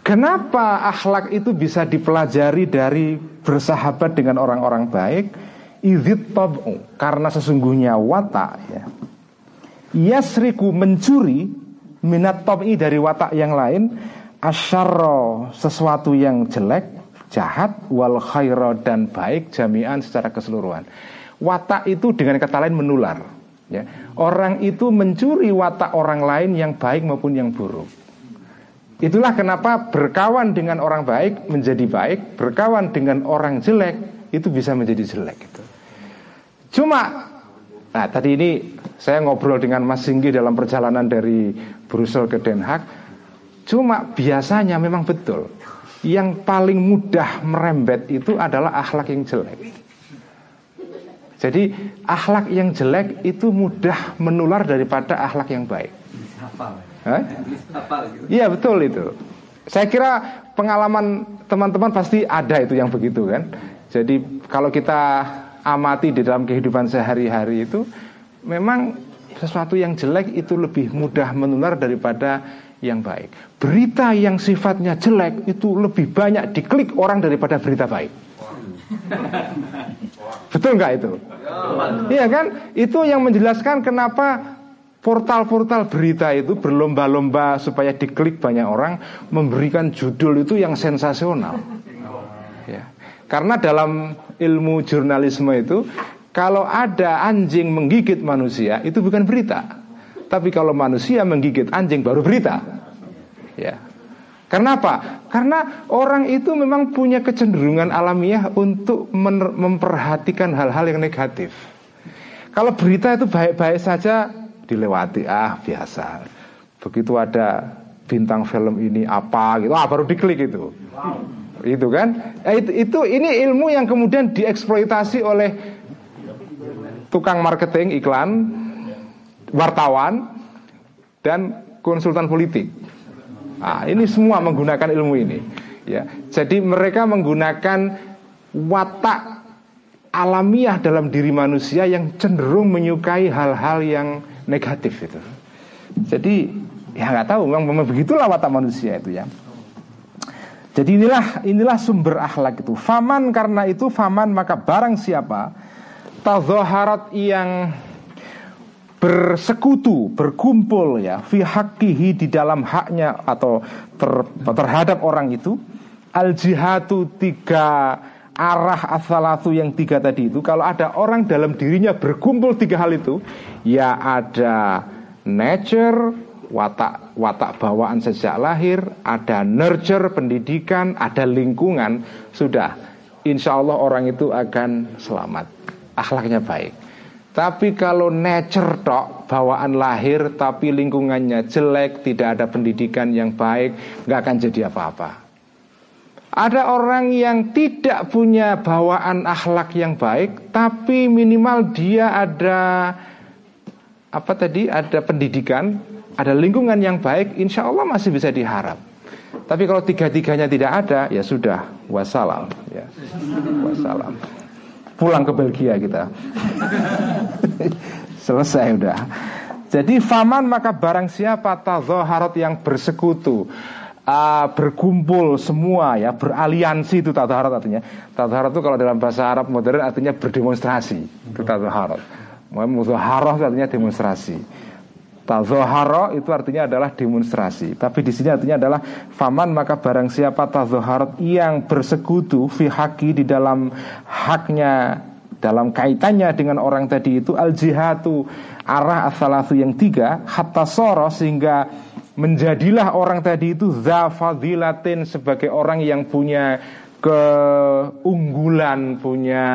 Kenapa akhlak itu bisa dipelajari dari bersahabat dengan orang-orang baik? Idzit tab'u, karena sesungguhnya watak ya, yasriku mencuri, minat tab'i dari watak yang lain, asyarra sesuatu yang jelek, jahat, wal khaira dan baik jami'an secara keseluruhan. Watak itu dengan kata lain menular ya. Orang itu mencuri watak orang lain yang baik maupun yang buruk. Itulah kenapa berkawan dengan orang baik menjadi baik, berkawan dengan orang jelek itu bisa menjadi jelek gitu. Cuma nah, tadi ini saya ngobrol dengan Mas Singgi dalam perjalanan dari Brussel ke Den Haag. Cuma biasanya memang betul, yang paling mudah merembet itu adalah akhlak yang jelek. Jadi akhlak yang jelek itu mudah menular daripada akhlak yang baik. Iya betul itu. Saya kira pengalaman teman-teman pasti ada itu yang begitu kan. Jadi kalau kita amati di dalam kehidupan sehari-hari itu, memang sesuatu yang jelek itu lebih mudah menular daripada yang baik. Berita yang sifatnya jelek itu lebih banyak diklik orang daripada berita baik. Betul nggak itu? Iya kan? Itu yang menjelaskan kenapa portal-portal berita itu berlomba-lomba supaya diklik banyak orang, memberikan judul itu yang sensasional ya. Karena dalam ilmu jurnalisme itu, kalau ada anjing menggigit manusia itu bukan berita, tapi kalau manusia menggigit anjing baru berita ya. Kenapa? Karena orang itu memang punya kecenderungan alamiah untuk mener- memperhatikan hal-hal yang negatif. Kalau berita itu baik-baik saja dilewati, ah biasa. Begitu ada bintang film ini apa gitu, ah baru diklik itu. Wow. gitu kan? Itu, itu ini ilmu yang kemudian dieksploitasi oleh tukang marketing, iklan, wartawan, dan konsultan politik. Nah, ini semua menggunakan ilmu ini. Ya, jadi mereka menggunakan watak alamiah dalam diri manusia yang cenderung menyukai hal-hal yang negatif itu. Jadi ya nggak tahu, memang begitulah watak manusia itu ya. Jadi inilah inilah sumber akhlak itu. Faman, karena itu faman maka barang siapa tadzaharat yang bersekutu, berkumpul ya, fi haqqihi di dalam haknya atau ter, terhadap orang itu, al jihatu tiga arah asalatu yang tiga tadi itu. Kalau ada orang dalam dirinya berkumpul tiga hal itu, ya ada nature, watak watak bawaan sejak lahir, ada nurture pendidikan, ada lingkungan, sudah insya Allah orang itu akan selamat, akhlaknya baik. Tapi kalau nature tok, bawaan lahir tapi lingkungannya jelek, tidak ada pendidikan yang baik, nggak akan jadi apa-apa. Ada orang yang tidak punya bawaan akhlak yang baik, tapi minimal dia ada apa tadi, ada pendidikan, ada lingkungan yang baik, insya Allah masih bisa diharap. Tapi kalau tiga-tiganya tidak ada, ya sudah, wassalam ya. Wassalam. Pulang ke Belgia kita. Selesai udah. Jadi faman maka barang siapa tadzaharat yang bersekutu, uh, berkumpul semua ya, beraliansi, itu tadzaharat artinya. Tadzaharat itu kalau dalam bahasa Arab modern artinya berdemonstrasi. Itu tadzaharat. Mudzaharah artinya demonstrasi. Tadzaharat itu artinya adalah demonstrasi. Tapi di sini artinya adalah faman maka barang siapa tadzaharat yang bersekutu fi haqi di dalam haknya, dalam kaitannya dengan orang tadi itu, al-jihatu arah as-salatu yang tiga, hatta soro sehingga menjadilah orang tadi itu za fadilatin sebagai orang yang punya keunggulan, punya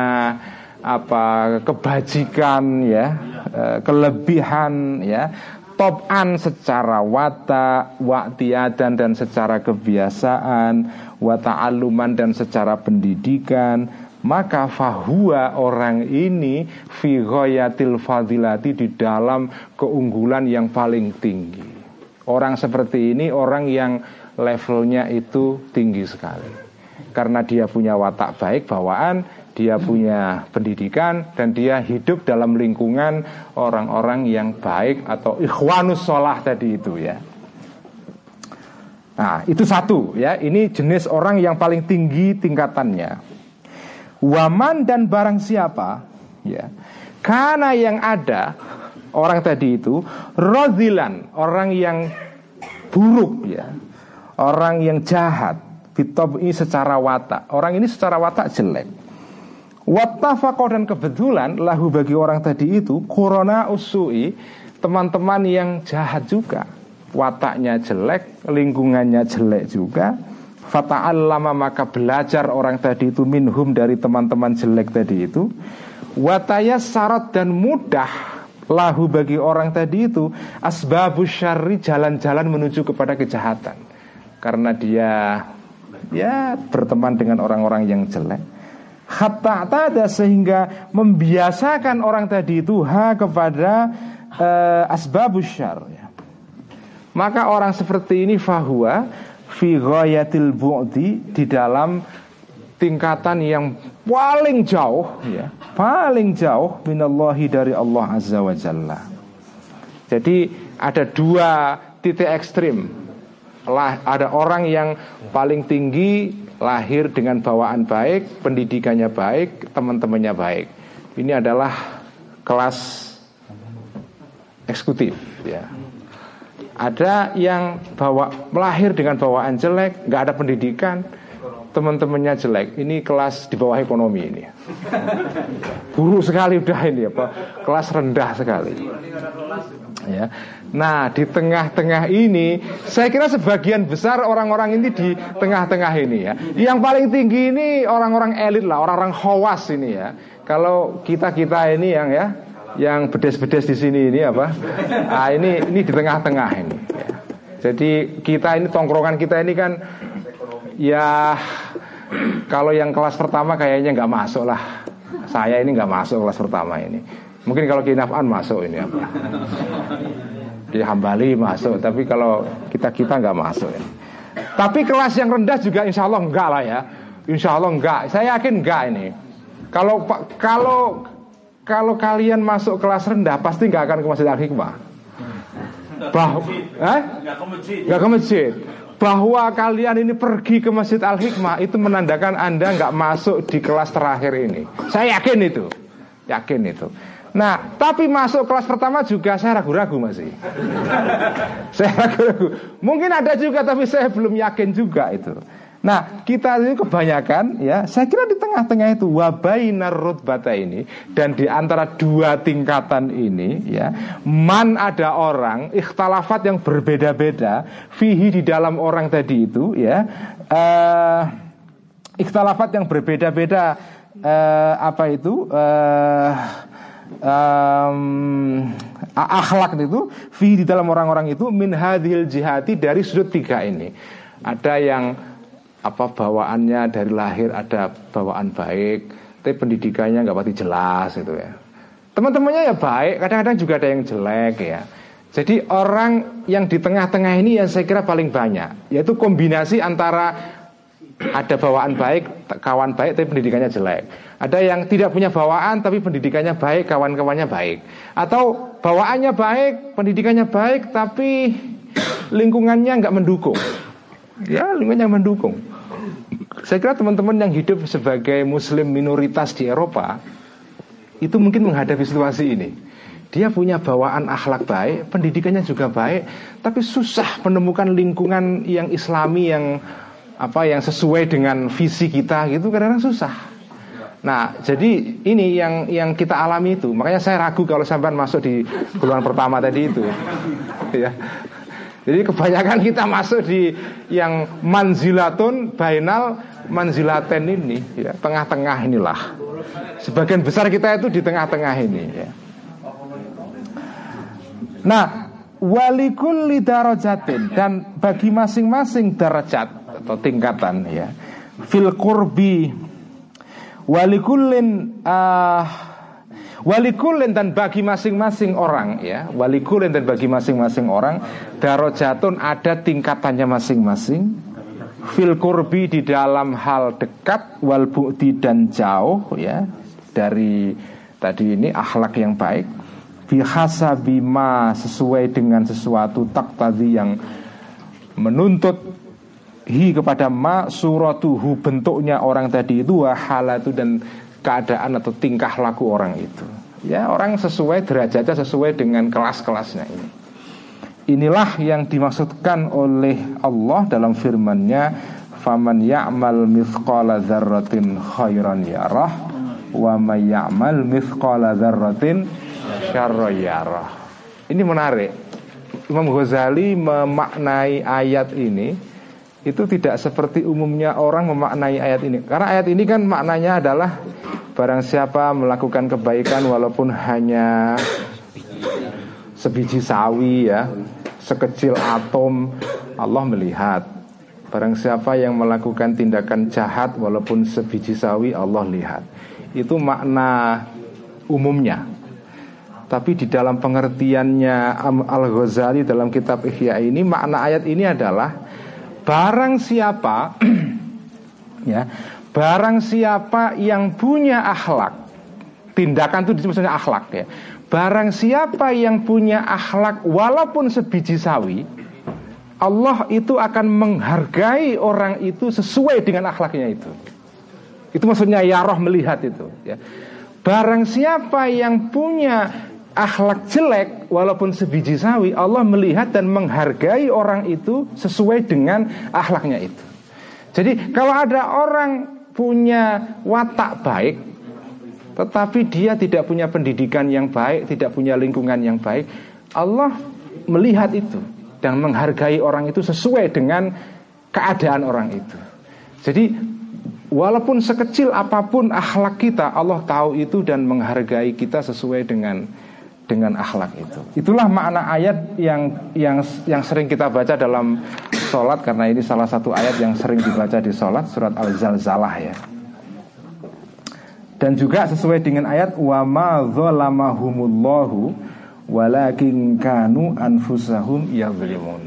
apa, kebajikan ya, kelebihan ya, tob'an secara watak, wa'tiadan dan secara kebiasaan, wata'aluman dan secara pendidikan. Maka fahuwa orang ini fi ghayatil fadilati di dalam keunggulan yang paling tinggi. Orang seperti ini orang yang levelnya itu tinggi sekali. Karena dia punya watak baik bawaan, dia punya pendidikan, dan dia hidup dalam lingkungan orang-orang yang baik atau ikhwanus sholah tadi itu ya. Nah itu satu ya, ini jenis orang yang paling tinggi tingkatannya. Waman dan barang siapa ya, karena yang ada orang tadi itu radhilan, orang yang buruk ya, orang yang jahat, bitobi secara watak, orang ini secara watak jelek. Wattafaqo dan kebetulan lahu bagi orang tadi itu korona usui, teman-teman yang jahat juga, wataknya jelek, lingkungannya jelek juga. Fata'allama maka belajar orang tadi itu minhum dari teman-teman jelek tadi itu. Watayassarat dan mudah lahu bagi orang tadi itu asbabus syarri, jalan-jalan menuju kepada kejahatan. Karena dia ya berteman dengan orang-orang yang jelek. Hatta tada sehingga membiasakan orang tadi itu ha kepada uh, asbabus syarri. Maka orang seperti ini fahuwa fi ghayatil bu'di di dalam tingkatan yang paling jauh ya, paling jauh minallahi dari Allah azza wa jalla. Jadi ada dua titik ekstrim lah, ada orang yang paling tinggi lahir dengan bawaan baik, pendidikannya baik, teman-temannya baik. Ini adalah kelas eksekutif ya. Ada yang bawa lahir dengan bawaan jelek, nggak ada pendidikan, teman-temannya jelek. Ini kelas di bawah ekonomi ini. Buruk sekali udah ini apa? Kelas rendah sekali. Ya. Nah di tengah-tengah ini, saya kira sebagian besar orang-orang ini di tengah-tengah ini ya. Yang paling tinggi ini orang-orang elit lah, orang-orang khawas ini ya. Kalau kita-kita ini yang ya, yang bedes-bedes di sini ini apa? Ah ini ini di tengah-tengah ini. Ya. Jadi kita ini tongkrongan kita ini kan ya Kalau yang kelas pertama kayaknya nggak masuk lah. Saya ini nggak masuk kelas pertama ini. Mungkin kalau kinafan masuk ini apa? Di Hambali masuk, tapi kalau kita-kita nggak masuk ya. Tapi kelas yang rendah juga insya Allah enggak lah ya. Insya Allah enggak, saya yakin enggak ini. Kalau kalau kalau kalian masuk kelas rendah pasti nggak akan ke Masjid Al-Hikmah. Bah, eh? Nggak ke masjid. Bahwa kalian ini pergi ke Masjid Al-Hikmah itu menandakan Anda nggak masuk di kelas terakhir ini. Saya yakin itu, yakin itu. Nah, tapi masuk kelas pertama juga saya ragu-ragu masih. Saya ragu-ragu. Mungkin ada juga, tapi saya belum yakin juga itu. Nah, kita itu kebanyakan ya, saya kira di tengah-tengah itu wabainar rutbata ini, dan di antara dua tingkatan ini ya, man ada orang, ikhtilafat yang berbeda-beda, fihi di dalam orang tadi itu ya, uh, ikhtilafat yang berbeda-beda uh, apa itu? Uh, Um, akhlak itu fi di dalam orang-orang itu min hadhil jihati, dari sudut tiga ini. Ada yang apa bawaannya dari lahir ada bawaan baik, tapi pendidikannya nggak pasti jelas gitu ya. Teman-temannya ya baik, kadang-kadang juga ada yang jelek ya. Jadi orang yang di tengah-tengah ini yang saya kira paling banyak, yaitu kombinasi antara ada bawaan baik, kawan baik tapi pendidikannya jelek. Ada yang tidak punya bawaan tapi pendidikannya baik, kawan-kawannya baik. Atau bawaannya baik, pendidikannya baik tapi lingkungannya nggak mendukung. Ya, lingkungannya mendukung. Saya kira teman-teman yang hidup sebagai muslim minoritas di Eropa itu mungkin menghadapi situasi ini. Dia punya bawaan akhlak baik, pendidikannya juga baik, tapi susah menemukan lingkungan yang islami, yang apa yang sesuai dengan visi kita gitu, kadang-kadang susah. Nah, jadi ini yang yang kita alami itu. Makanya saya ragu kalau sampean masuk di golongan pertama tadi itu. Ya. Jadi kebanyakan kita masuk di yang manzilatun bainal manzilaten ini, ya, tengah-tengah inilah. Sebagian besar kita itu di tengah-tengah ini, ya. Nah, walikulli darajatin, dan bagi masing-masing derajat atau tingkatan ya, fil qurbi walikullin uh, walikullin, dan bagi masing-masing orang ya, walikullin, dan bagi masing-masing orang darajatun, ada tingkatannya masing-masing, fil qurbi di dalam hal dekat, wal bu'di dan jauh ya, dari tadi ini akhlak yang baik, bihasabima sesuai dengan sesuatu, tak tadi yang menuntut hi kepada ma suratuhu bentuknya orang tadi itu, wahalatu dan keadaan atau tingkah laku orang itu. Ya, orang sesuai derajatnya, sesuai dengan kelas-kelasnya ini. Inilah yang dimaksudkan oleh Allah dalam firman-Nya, faman ya'mal mithqala dzarratin khairan yarah wa may ya'mal mithqala dzarratin syarran yarah. Ini menarik. Imam Ghazali memaknai ayat ini itu tidak seperti umumnya orang memaknai ayat ini. Karena ayat ini kan maknanya adalah barang siapa melakukan kebaikan walaupun hanya sebiji sawi ya, sekecil atom, Allah melihat. Barang siapa yang melakukan tindakan jahat walaupun sebiji sawi, Allah lihat. Itu makna umumnya. Tapi di dalam pengertiannya Al-Ghazali dalam kitab Ihya ini, makna ayat ini adalah barang siapa ya, barang siapa yang punya akhlak, tindakan itu maksudnya akhlak ya. Barang siapa yang punya akhlak walaupun sebiji sawi, Allah itu akan menghargai orang itu sesuai dengan akhlaknya itu. Itu maksudnya yarah, melihat itu ya. Barang siapa yang punya akhlak jelek walaupun sebiji sawi, Allah melihat dan menghargai orang itu sesuai dengan akhlaknya itu. Jadi kalau ada orang punya watak baik tetapi dia tidak punya pendidikan yang baik, tidak punya lingkungan yang baik, Allah melihat itu dan menghargai orang itu sesuai dengan keadaan orang itu. Jadi walaupun sekecil apapun akhlak kita, Allah tahu itu dan menghargai kita sesuai dengan dengan akhlak itu. Itulah makna ayat yang yang yang sering kita baca dalam sholat, karena ini salah satu ayat yang sering dibaca di sholat, surat Al-Zalzalah ya. Dan juga sesuai dengan ayat wa ma zalamahumullahu walakin kanu anfusahum yadhlimun.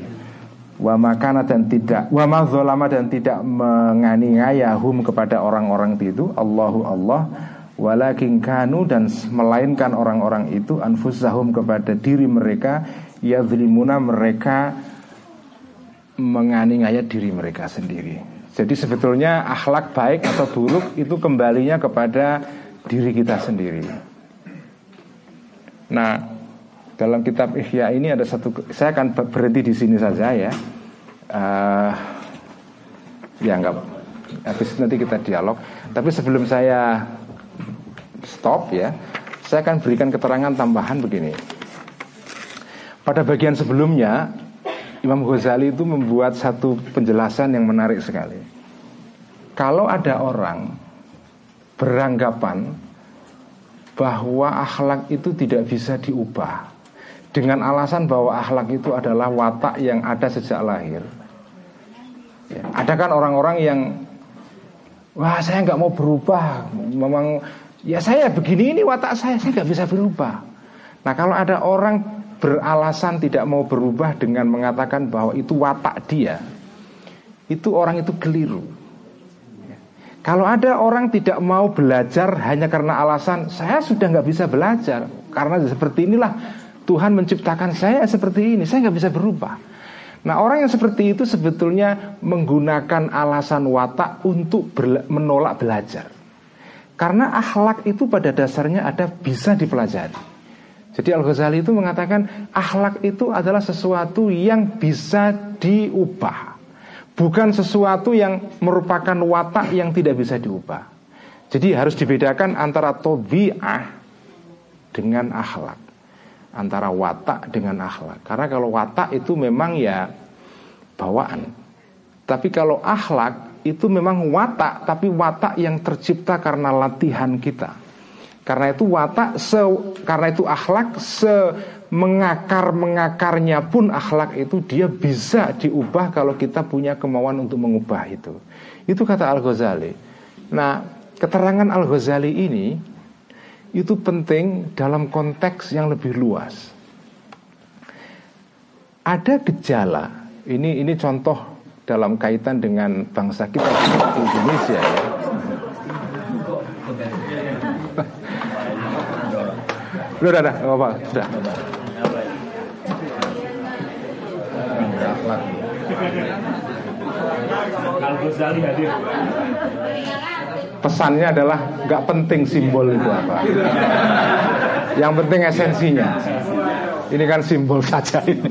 Wa makana dan tidak wa ma zalama dan tidak menganiaya hum kepada orang-orang itu Allahu Allah, walakin kanu dan melainkan orang-orang itu anfusahum kepada diri mereka yadhlimuna mereka menganiaya diri mereka sendiri. Jadi sebetulnya akhlak baik atau buruk itu kembalinya kepada diri kita sendiri. Nah, dalam kitab Ihya ini ada satu, saya akan berhenti di sini saja ya. Uh, ya enggak, habis nanti kita dialog. Tapi sebelum saya stop ya, saya akan berikan keterangan tambahan begini. Pada bagian sebelumnya, Imam Ghazali itu membuat satu penjelasan yang menarik sekali. Kalau ada orang beranggapan bahwa akhlak itu tidak bisa diubah dengan alasan bahwa akhlak itu adalah watak yang ada sejak lahir. Ya, ada kan orang-orang yang wah saya nggak mau berubah, memang ya saya begini ini watak saya, saya nggak bisa berubah. Nah kalau ada orang beralasan tidak mau berubah dengan mengatakan bahwa itu watak dia, itu orang itu keliru. Kalau ada orang tidak mau belajar hanya karena alasan saya sudah nggak bisa belajar, karena seperti inilah Tuhan menciptakan saya seperti ini, saya nggak bisa berubah. Nah orang yang seperti itu sebetulnya menggunakan alasan watak untuk berla- menolak belajar. Karena akhlak itu pada dasarnya ada bisa dipelajari. Jadi Al-Ghazali itu mengatakan akhlak itu adalah sesuatu yang bisa diubah, bukan sesuatu yang merupakan watak yang tidak bisa diubah. Jadi harus dibedakan antara tabi'ah dengan akhlak, antara watak dengan akhlak. Karena kalau watak itu memang ya bawaan, tapi kalau akhlak itu memang watak, tapi watak yang tercipta karena latihan kita. Karena itu watak, se, karena itu akhlak, semengakar-mengakarnya pun akhlak itu dia bisa diubah kalau kita punya kemauan untuk mengubah itu. Itu kata Al-Ghazali. Nah, keterangan Al-Ghazali ini itu penting dalam konteks yang lebih luas. Ada gejala, ini ini contoh dalam kaitan dengan bangsa kita Indonesia ya. Sudah, sudah, nggak apa-apa, sudah. Pesannya adalah nggak penting simbol itu apa, yang penting esensinya. Ini kan simbol saja ini.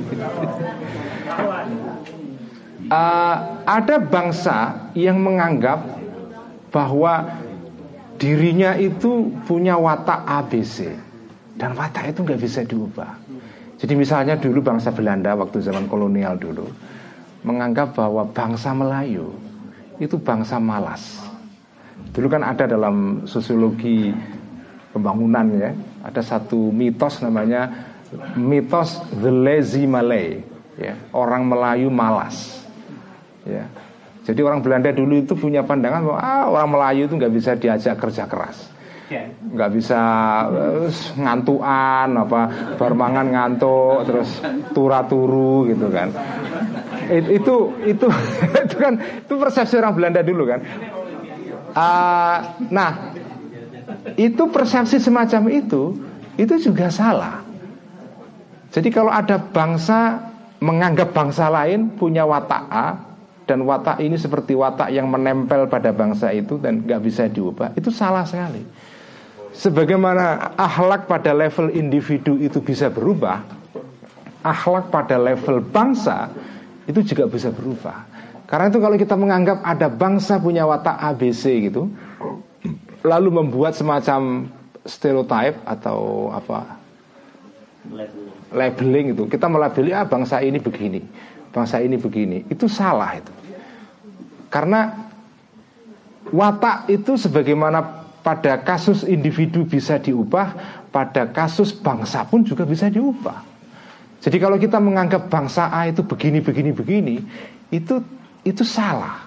Uh, ada bangsa yang menganggap bahwa dirinya itu punya watak A B C. Dan watak itu nggak bisa diubah. Jadi misalnya dulu bangsa Belanda waktu zaman kolonial dulu menganggap bahwa bangsa Melayu itu bangsa malas. Dulu kan ada dalam sosiologi pembangunan ya, ada satu mitos namanya mitos the lazy Malay ya, orang Melayu malas ya. Jadi orang Belanda dulu itu punya pandangan bahwa ah, orang Melayu itu nggak bisa diajak kerja keras, nggak bisa ngantuan apa bermangan ngantuk terus tura-turu gitu kan. It, itu itu itu kan itu persepsi orang Belanda dulu kan. Uh, nah itu persepsi semacam itu itu juga salah. Jadi kalau ada bangsa menganggap bangsa lain punya watak A dan watak ini seperti watak yang menempel pada bangsa itu dan nggak bisa diubah, itu salah sekali. Sebagaimana akhlak pada level individu itu bisa berubah, akhlak pada level bangsa itu juga bisa berubah. Karena itu kalau kita menganggap ada bangsa punya watak A B C gitu, lalu membuat semacam stereotype atau apa labeling itu, kita melabeli ah bangsa ini begini, bangsa ini begini, itu salah itu. Karena watak itu sebagaimana pada kasus individu bisa diubah, pada kasus bangsa pun juga bisa diubah. Jadi kalau kita menganggap bangsa A itu begini, begini, begini, itu itu salah,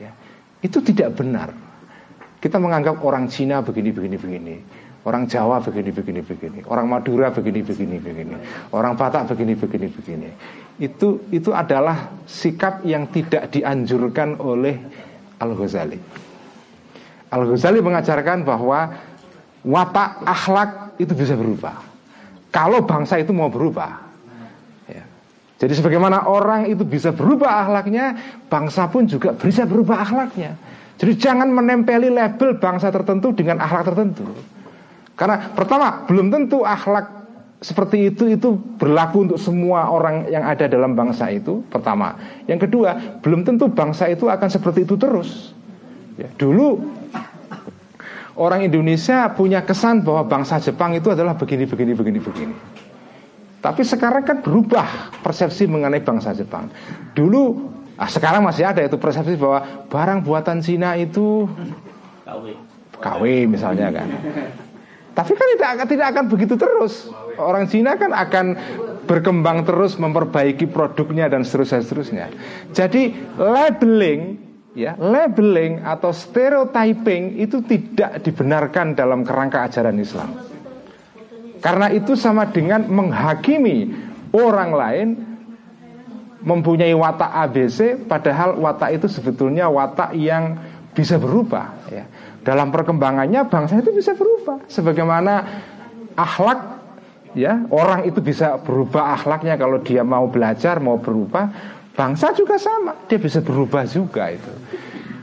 ya. Itu tidak benar. Kita menganggap orang Cina begini, begini, begini, orang Jawa begini, begini, begini, orang Madura begini, begini, begini, orang Batak begini, begini, begini. Itu itu adalah sikap yang tidak dianjurkan oleh Al-Ghazali. Al-Ghazali mengajarkan bahwa watak akhlak itu bisa berubah kalau bangsa itu mau berubah. Jadi sebagaimana orang itu bisa berubah akhlaknya, bangsa pun juga bisa berubah akhlaknya. Jadi jangan menempeli label bangsa tertentu dengan akhlak tertentu. Karena pertama, belum tentu akhlak seperti itu itu berlaku untuk semua orang yang ada dalam bangsa itu, pertama. Yang kedua, belum tentu bangsa itu akan seperti itu terus. Ya, dulu orang Indonesia punya kesan bahwa bangsa Jepang itu adalah begini, begini, begini, begini. Tapi sekarang kan berubah persepsi mengenai bangsa Jepang. Dulu, ah sekarang masih ada itu persepsi bahwa barang buatan Cina itu K W misalnya kan. Tapi kan tidak akan tidak akan begitu terus. Orang Cina kan akan berkembang terus, memperbaiki produknya dan seterusnya seterusnya. Jadi labeling, ya, labeling atau stereotyping itu tidak dibenarkan dalam kerangka ajaran Islam. Karena itu sama dengan menghakimi orang lain mempunyai watak A B C, padahal watak itu sebetulnya watak yang bisa berubah, ya. Dalam perkembangannya bangsa itu bisa berubah. Sebagaimana akhlak, ya, orang itu bisa berubah akhlaknya kalau dia mau belajar, mau berubah. Bangsa juga sama, dia bisa berubah juga itu.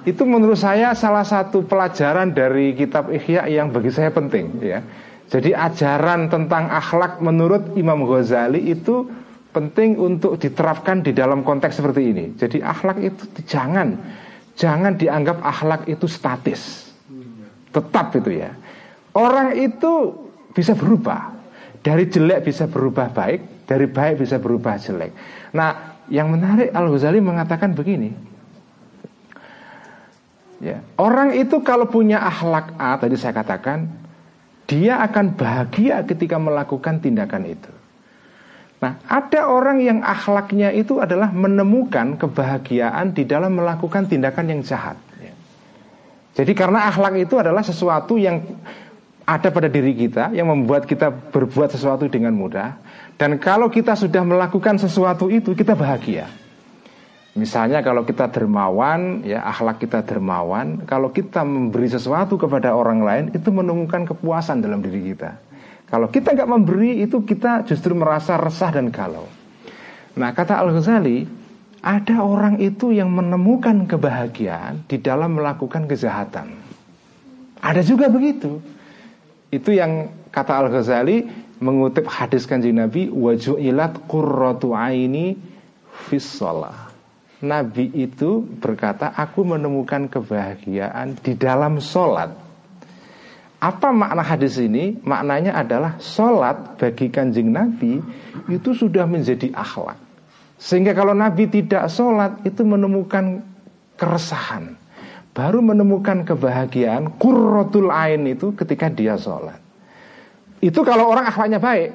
Itu menurut saya salah satu pelajaran dari kitab Ihya yang bagi saya penting, ya. Jadi ajaran tentang akhlak menurut Imam Ghazali itu penting untuk diterapkan di dalam konteks seperti ini. Jadi akhlak itu jangan jangan dianggap akhlak itu statis. Tetap itu, ya. Orang itu bisa berubah. Dari jelek bisa berubah baik, dari baik bisa berubah jelek. Nah, yang menarik Al-Ghazali mengatakan begini. Ya, orang itu kalau punya akhlak A tadi saya katakan, dia akan bahagia ketika melakukan tindakan itu. Nah, ada orang yang akhlaknya itu adalah menemukan kebahagiaan di dalam melakukan tindakan yang jahat. Jadi karena akhlak itu adalah sesuatu yang ada pada diri kita, yang membuat kita berbuat sesuatu dengan mudah. Dan kalau kita sudah melakukan sesuatu itu, kita bahagia. Misalnya kalau kita dermawan, ya akhlak kita dermawan. Kalau kita memberi sesuatu kepada orang lain, itu menemukan kepuasan dalam diri kita. Kalau kita nggak memberi, itu kita justru merasa resah dan galau. Nah, kata Al-Ghazali, ada orang itu yang menemukan kebahagiaan di dalam melakukan kejahatan. Ada juga begitu. Itu yang kata Al-Ghazali mengutip hadis Kanjeng Nabi, wajuilat qurratu aini fis shalah. Nabi itu berkata, aku menemukan kebahagiaan di dalam sholat. Apa makna hadis ini? Maknanya adalah sholat bagi Kanjeng Nabi itu sudah menjadi akhlak. Sehingga kalau Nabi tidak sholat itu menemukan keresahan. Baru menemukan kebahagiaan qurratul ain itu ketika dia sholat. Itu kalau orang akhlaknya baik.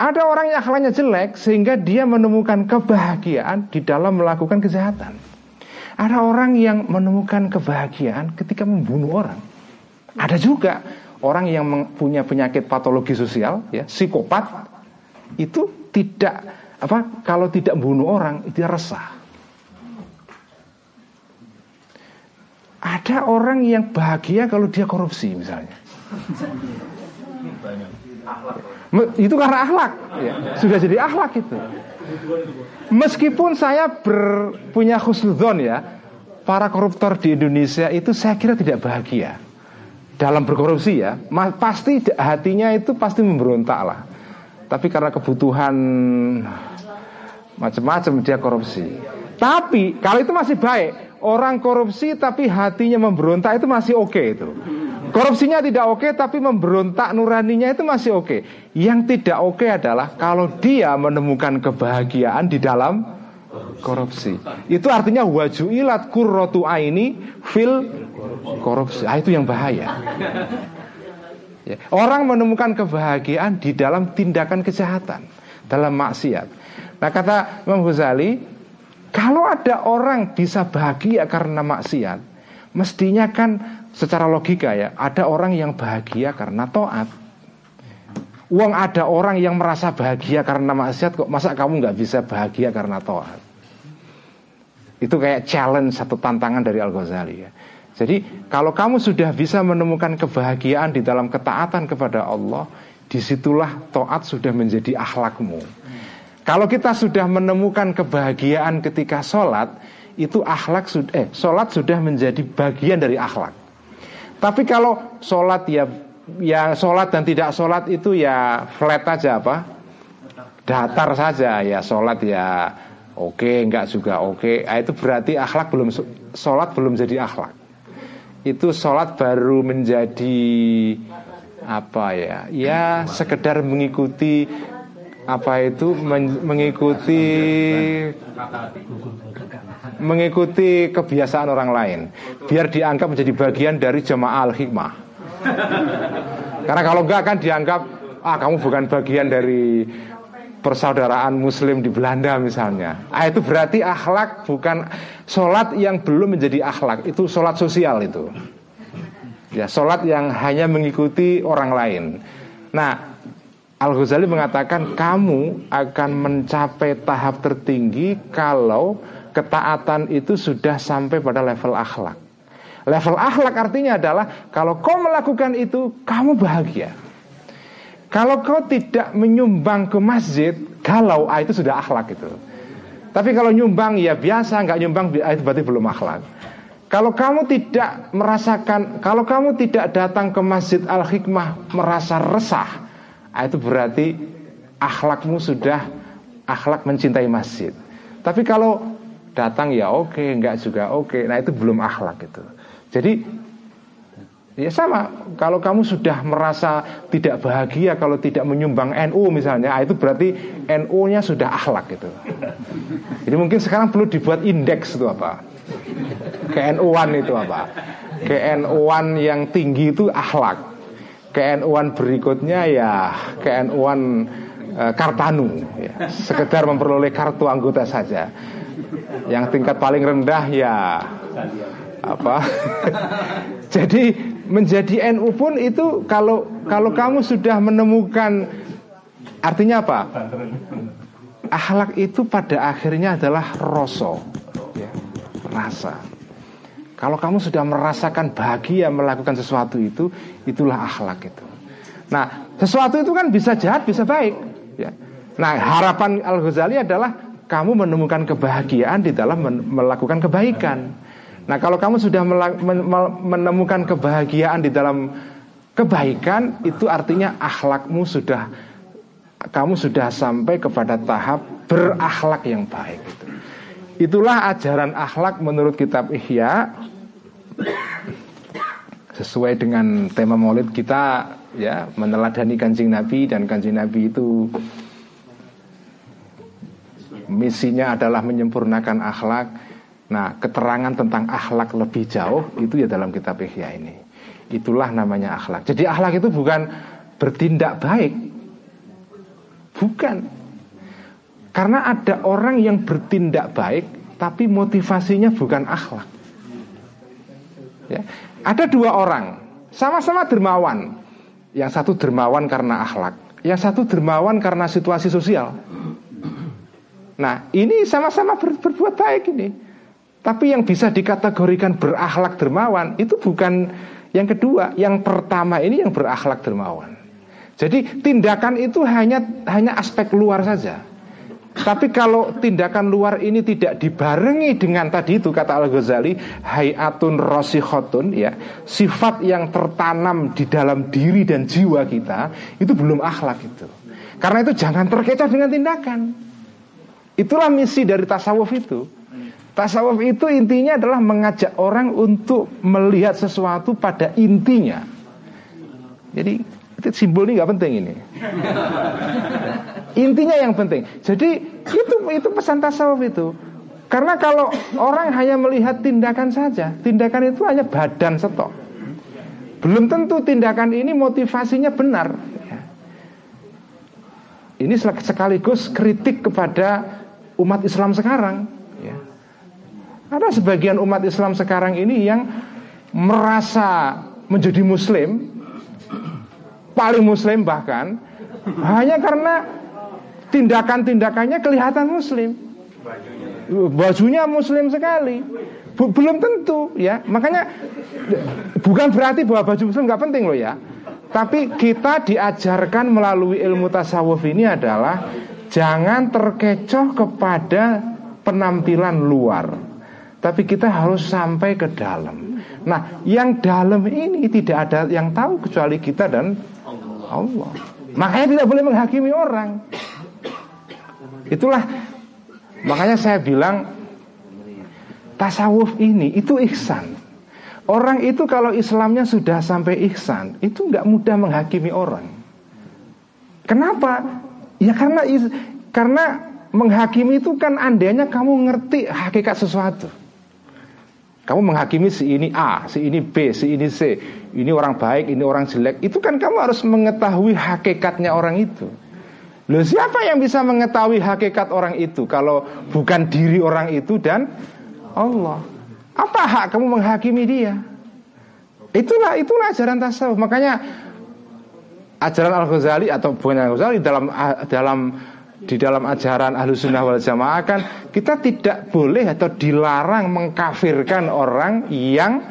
Ada orang yang akhlaknya jelek sehingga dia menemukan kebahagiaan di dalam melakukan kejahatan. Ada orang yang menemukan kebahagiaan ketika membunuh orang. Ada juga orang yang punya penyakit patologi sosial, ya, psikopat, itu tidak apa kalau tidak membunuh orang dia resah. Ada orang yang bahagia kalau dia korupsi misalnya. Itu karena akhlak, ya. Sudah jadi akhlak itu. Meskipun saya ber, punya khusnudzon, ya, para koruptor di Indonesia itu saya kira tidak bahagia dalam berkorupsi, ya. Pasti hatinya itu pasti memberontak lah. Tapi karena kebutuhan macam-macam dia korupsi. Tapi kalau itu masih baik, orang korupsi tapi hatinya memberontak itu masih oke itu. Korupsinya tidak oke, tapi memberontak nuraninya itu masih oke. Yang tidak oke adalah kalau dia menemukan kebahagiaan di dalam korupsi. Itu artinya wajuilat qurratu aini fil korupsi. Ah, itu yang bahaya. Orang menemukan kebahagiaan di dalam tindakan kejahatan, dalam maksiat. Nah, kata Imam Ghazali, kalau ada orang bisa bahagia karena maksiat, mestinya kan secara logika ya, ada orang yang bahagia karena taat. Uang ada orang yang merasa bahagia karena maksiat, kok masa kamu nggak bisa bahagia karena taat? Itu kayak challenge, satu tantangan dari Al-Ghazali ya. Jadi kalau kamu sudah bisa menemukan kebahagiaan di dalam ketaatan kepada Allah, disitulah taat sudah menjadi akhlakmu. Kalau kita sudah menemukan kebahagiaan ketika sholat, itu akhlak sudah, eh, sholat sudah menjadi bagian dari akhlak. Tapi kalau sholat ya, ya sholat dan tidak sholat itu ya flat aja apa, datar saja ya, sholat ya oke, okay, enggak juga oke, okay. Nah, itu berarti akhlak belum, sholat belum jadi akhlak. Itu sholat baru menjadi apa ya? Ya sekedar mengikuti apa itu men, mengikuti mengikuti kebiasaan orang lain, biar dianggap menjadi bagian dari jamaah al-hikmah. Karena kalau enggak kan dianggap, ah kamu bukan bagian dari persaudaraan muslim di Belanda misalnya. Ah, itu berarti akhlak, bukan sholat yang belum menjadi akhlak. Itu sholat sosial itu. Ya, sholat yang hanya mengikuti orang lain. Nah, Al-Ghazali mengatakan kamu akan mencapai tahap tertinggi kalau ketaatan itu sudah sampai pada level akhlak. Level akhlak artinya adalah kalau kau melakukan itu, kamu bahagia. Kalau kau tidak menyumbang ke masjid, galau, ah, itu sudah akhlak itu. Tapi kalau nyumbang ya biasa, nggak nyumbang, ah, itu berarti belum akhlak. Kalau kamu tidak merasakan, kalau kamu tidak datang ke masjid Al-Hikmah merasa resah, ah, itu berarti akhlakmu sudah akhlak mencintai masjid. Tapi kalau datang ya oke, nggak juga oke, nah itu belum akhlak itu. Jadi ya sama, kalau kamu sudah merasa tidak bahagia kalau tidak menyumbang N U misalnya, itu berarti N U-nya sudah akhlak gitu. Jadi mungkin sekarang perlu dibuat indeks itu apa? K N U-an itu apa? K N U-an yang tinggi itu akhlak. K N U-an berikutnya ya K N U-an eh, Kartanu ya. Sekedar memperoleh kartu anggota saja. Yang tingkat paling rendah ya apa? Jadi menjadi N U pun itu kalau kalau kamu sudah menemukan, artinya apa? Akhlak itu pada akhirnya adalah rasa, rasa. Kalau kamu sudah merasakan bahagia melakukan sesuatu itu, itulah akhlak itu. Nah, sesuatu itu kan bisa jahat, bisa baik. Nah, harapan Al-Ghazali adalah kamu menemukan kebahagiaan di dalam melakukan kebaikan. Nah, kalau kamu sudah menemukan kebahagiaan di dalam kebaikan, itu artinya akhlakmu sudah, kamu sudah sampai kepada tahap berakhlak yang baik. Itulah ajaran akhlak menurut kitab Ihya. Sesuai dengan tema Maulid kita ya, meneladani Kanjeng Nabi, dan Kanjeng Nabi itu misinya adalah menyempurnakan akhlak. Nah, keterangan tentang akhlak lebih jauh itu ya dalam kitab Ihya ini. Itulah namanya akhlak. Jadi akhlak itu bukan bertindak baik. Bukan. Karena ada orang yang bertindak baik tapi motivasinya bukan akhlak. Ya. Ada dua orang, sama-sama dermawan. Yang satu dermawan karena akhlak, yang satu dermawan karena situasi sosial. Nah, ini sama-sama ber- berbuat baik ini. Tapi yang bisa dikategorikan berakhlak dermawan itu bukan yang kedua, yang pertama ini yang berakhlak dermawan. Jadi tindakan itu hanya hanya aspek luar saja. Tapi kalau tindakan luar ini tidak dibarengi dengan tadi itu, kata Al-Ghazali, hayatun rasikhotun ya, sifat yang tertanam di dalam diri dan jiwa kita, itu belum akhlak itu. Karena itu jangan terkecoh dengan tindakan. Itulah misi dari tasawuf itu. Tasawuf itu intinya adalah mengajak orang untuk melihat sesuatu pada intinya. Jadi simbol ini gak penting ini. Intinya yang penting. Jadi itu itu pesan tasawuf itu. Karena kalau orang hanya melihat tindakan saja, tindakan itu hanya badan setok. belum tentu tindakan ini motivasinya benar. Ini sekaligus kritik kepada umat Islam sekarang. Ada sebagian umat Islam sekarang ini yang merasa menjadi muslim, paling muslim bahkan, hanya karena tindakan-tindakannya kelihatan muslim. Bajunya muslim sekali. Belum tentu ya. Makanya bukan berarti bahwa baju muslim nggak penting loh ya. Tapi kita diajarkan melalui ilmu tasawuf ini adalah jangan terkecoh kepada penampilan luar, tapi kita harus sampai ke dalam. Nah, yang dalam ini tidak ada yang tahu kecuali kita dan Allah. Makanya tidak boleh menghakimi orang. Itulah makanya saya bilang tasawuf ini itu ihsan. Orang itu kalau Islamnya sudah sampai ihsan, itu nggak mudah menghakimi orang. Kenapa? Ya karena karena menghakimi itu kan andainya kamu ngerti hakikat sesuatu. Kamu menghakimi si ini A, si ini B, si ini C, ini orang baik, ini orang jelek. Itu kan kamu harus mengetahui hakikatnya orang itu. Loh, siapa yang bisa mengetahui hakikat orang itu kalau bukan diri orang itu dan Allah? Apa hak kamu menghakimi dia? Itulah itulah ajaran tasawuf. Makanya ajaran Al-Ghazali atau bukan Al-Ghazali dalam dalam di dalam ajaran Ahlussunnah wal Jamaah kan kita tidak boleh atau dilarang mengkafirkan orang yang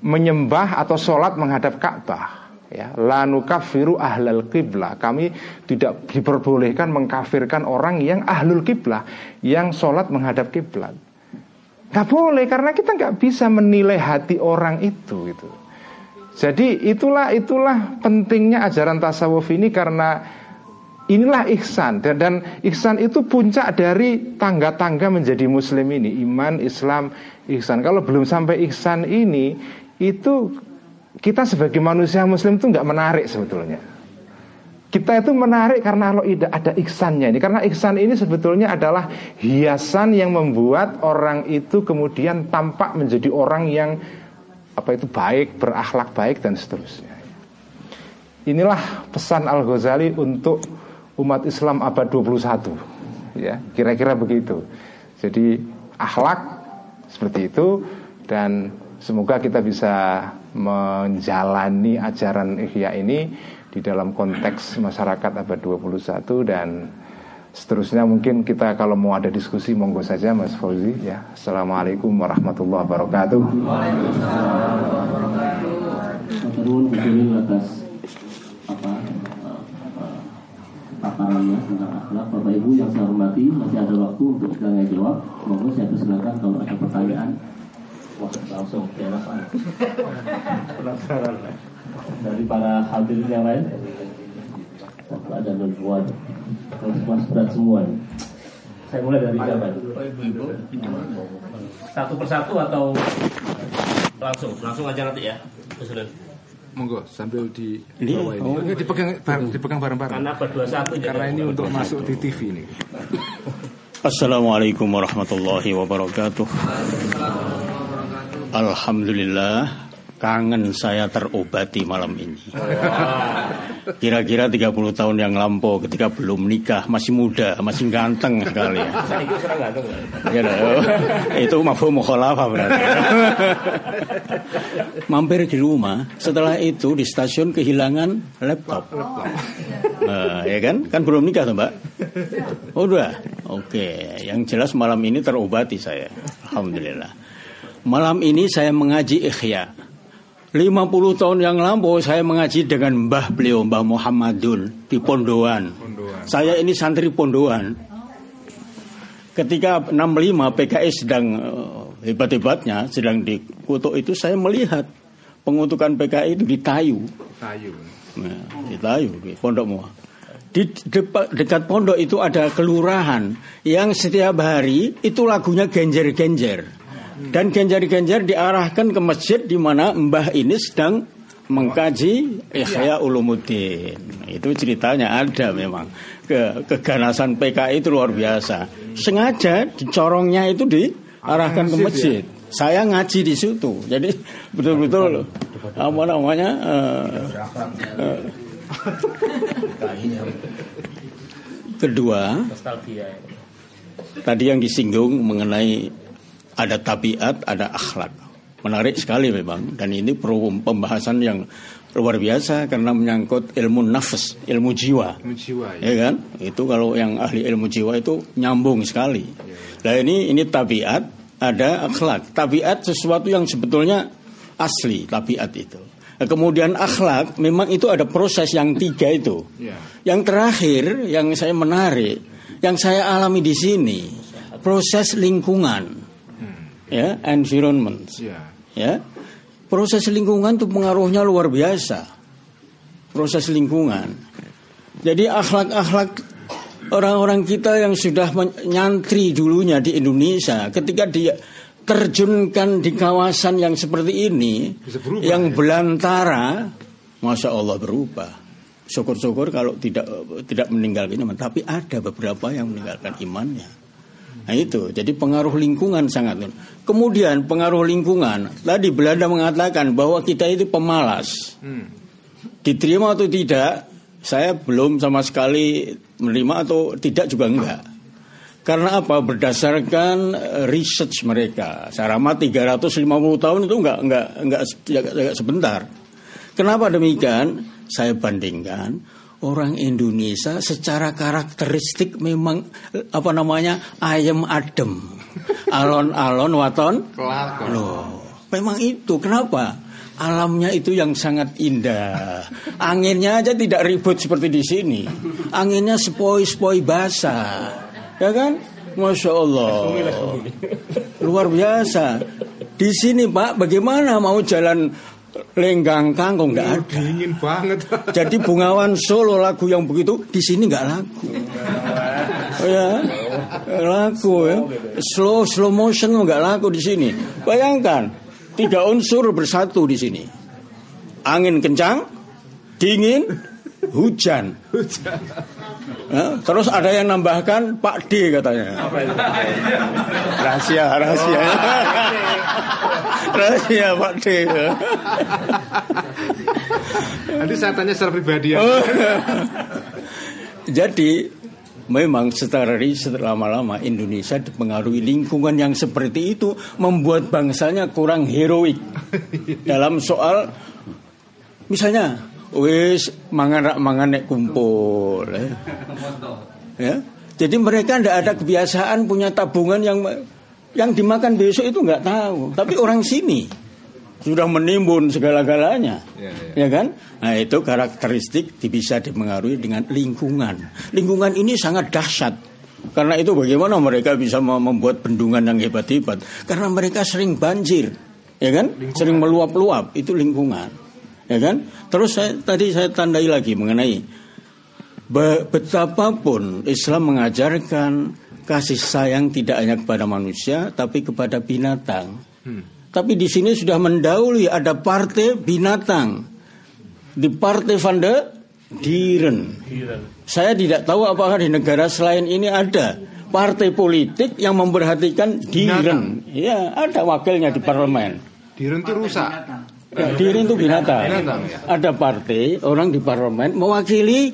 menyembah atau sholat menghadap Ka'bah. Ya, la nukaffiru ahlal qiblah. Kami tidak diperbolehkan mengkafirkan orang yang ahlul qiblah, yang sholat menghadap qiblat. Gak boleh, karena kita gak bisa menilai hati orang itu gitu. Jadi itulah itulah pentingnya ajaran tasawuf ini, karena inilah ihsan. Dan, dan ihsan itu puncak dari tangga-tangga menjadi muslim ini. Iman, Islam, ihsan. Kalau belum sampai ihsan ini, itu kita sebagai manusia muslim itu gak menarik sebetulnya. Kita itu menarik karena ada ihsannya ini. Karena ihsan ini sebetulnya adalah hiasan yang membuat orang itu kemudian tampak menjadi orang yang apa itu baik, berakhlak baik dan seterusnya. Inilah pesan Al-Ghazali untuk umat Islam abad dua puluh satu. Ya, kira-kira begitu. Jadi akhlak seperti itu, dan semoga kita bisa menjalani ajaran Ihya ini di dalam konteks masyarakat abad dua puluh satu dan seterusnya. Mungkin kita kalau mau ada diskusi monggo saja Mas Fauzi ya. Assalamualaikum warahmatullahi wabarakatuh. Waalaikumsalam warahmatullahi wabarakatuh. Mohon izin atas apa paparannya tentang akhlak. Bapak Ibu yang saya hormati, masih ada waktu untuk bertanya jawab. Monggo saya persilakan kalau ada pertanyaan. Wah, langsung ya Mas. Penasaran dari para hadirin yang lain, kalau ada nolbuat, mas berat semua. Saya mulai dari siapa? Ibu-ibu. Satu persatu atau langsung? Langsung aja nanti ya, Sunan. Monggo sambil di bawah ini. Mungkin dipegang dipegang bareng-bareng. Karena berdua satu. Karena ini untuk masuk di T V ini. Assalamualaikum warahmatullahi wabarakatuh. Alhamdulillah. Kangen saya terobati malam ini. Kira-kira tiga puluh tahun yang lampau ketika belum nikah, masih muda, masih ganteng sekali ya. Itu mafhum mukhalafah berarti. Mampir di rumah, setelah itu di stasiun kehilangan laptop. Nah, ya kan? Kan belum nikah tuh, Mbak. Udah. Oke, yang jelas malam ini terobati saya. Alhamdulillah. Malam ini saya mengaji Ihya. lima puluh tahun yang lampau saya mengaji dengan mbah beliau, Mbah Muhammadun di Pondoan. Pondoan. Saya ini santri Pondoan. Ketika enam puluh lima P K S sedang uh, hebat-hebatnya, sedang dikutuk itu, saya melihat pengutukan P K S itu ditayu. Tayu. Nah, ditayu di Pondok Mua. Di dekat, dekat pondok itu ada kelurahan yang setiap hari itu lagunya genjer-genjer. Dan genjar-genjar diarahkan ke masjid di mana mbah ini sedang mengkaji Ihya Ulumuddin. Itu ceritanya ada memang. Ke, keganasan P K I itu luar biasa. Sengaja dicorongnya itu diarahkan ke masjid. Saya ngaji di situ. Jadi betul-betul apa namanya uh, uh, kedua tadi yang disinggung mengenai ada tabiat, ada akhlak. Menarik sekali memang, dan ini perlu pembahasan yang luar biasa karena menyangkut ilmu nafs, ilmu jiwa, ilmu jiwa ya. Ya kan? Itu kalau yang ahli ilmu jiwa itu nyambung sekali. Nah ini ini tabiat, ada akhlak. Tabiat sesuatu yang sebetulnya asli, tabiat itu. Nah, kemudian akhlak memang itu ada proses yang tiga itu. Yang terakhir yang saya menarik, yang saya alami di sini proses lingkungan, ya environment, ya. Proses lingkungan itu pengaruhnya luar biasa. Proses lingkungan. Jadi akhlak-akhlak orang-orang kita yang sudah nyantri dulunya di Indonesia, ketika dia terjunkan di kawasan yang seperti ini, berubah, yang ya? Belantara, Masya Allah berubah. Syukur-syukur kalau tidak tidak meninggalkan iman. Tapi ada beberapa yang meninggalkan imannya. Nah itu, jadi pengaruh lingkungan sangat. Kemudian pengaruh lingkungan, tadi Belanda mengatakan bahwa kita itu pemalas. hmm. Diterima atau tidak, saya belum sama sekali menerima atau tidak juga enggak. Karena apa? Berdasarkan research mereka, saya ramah tiga ratus lima puluh tahun itu enggak, enggak, enggak, enggak sebentar. Kenapa demikian? Saya bandingkan orang Indonesia secara karakteristik memang apa namanya ayam adem, alon-alon waton loh. Memang itu kenapa alamnya itu yang sangat indah. Anginnya aja tidak ribut seperti di sini. Anginnya sepoi-sepoi basah, ya kan? Masya Allah, luar biasa. Di sini Pak, bagaimana mau jalan? Lenggang kangkung nggak ada. Dingin banget. Jadi Bungawan Solo lagu yang begitu di sini nggak laku. Oh ya, laku ya. Slow slow motion nggak laku di sini. Bayangkan tiga unsur bersatu di sini. Angin kencang, dingin, hujan. Nah, terus ada yang nambahkan Pak D katanya. Rahasia, rahasia. Rahasia Pak D. Nanti saya tanya secara pribadi ya. Oh. Jadi memang secara riset lama-lama Indonesia dipengaruhi lingkungan yang seperti itu, membuat bangsanya kurang heroik dalam soal misalnya wis mangan rak mangan nek kumpul ya. Ya. Jadi mereka tidak ada kebiasaan punya tabungan yang yang dimakan besok itu nggak tahu. Tapi orang sini sudah menimbun segala-galanya, ya, ya. Ya kan? Nah itu karakteristik bisa dipengaruhi dengan lingkungan. Lingkungan ini sangat dahsyat. Karena itu bagaimana mereka bisa membuat bendungan yang hebat-hebat? Karena mereka sering banjir, ya kan? Lingkungan. Sering meluap-luap itu lingkungan. Ya kan? Terus saya, tadi saya tandai lagi mengenai be, betapapun Islam mengajarkan kasih sayang tidak hanya kepada manusia tapi kepada binatang. Hmm. Tapi di sini sudah mendahului ada partai binatang di Partai van de Dieren. Saya tidak tahu apakah di negara selain ini ada partai politik yang memperhatikan Dieren. Ya, ada wakilnya di parlemen. Dieren itu rusak. Ya, Dieren itu binatang. binatang ya. Ada partai orang di parlemen mewakili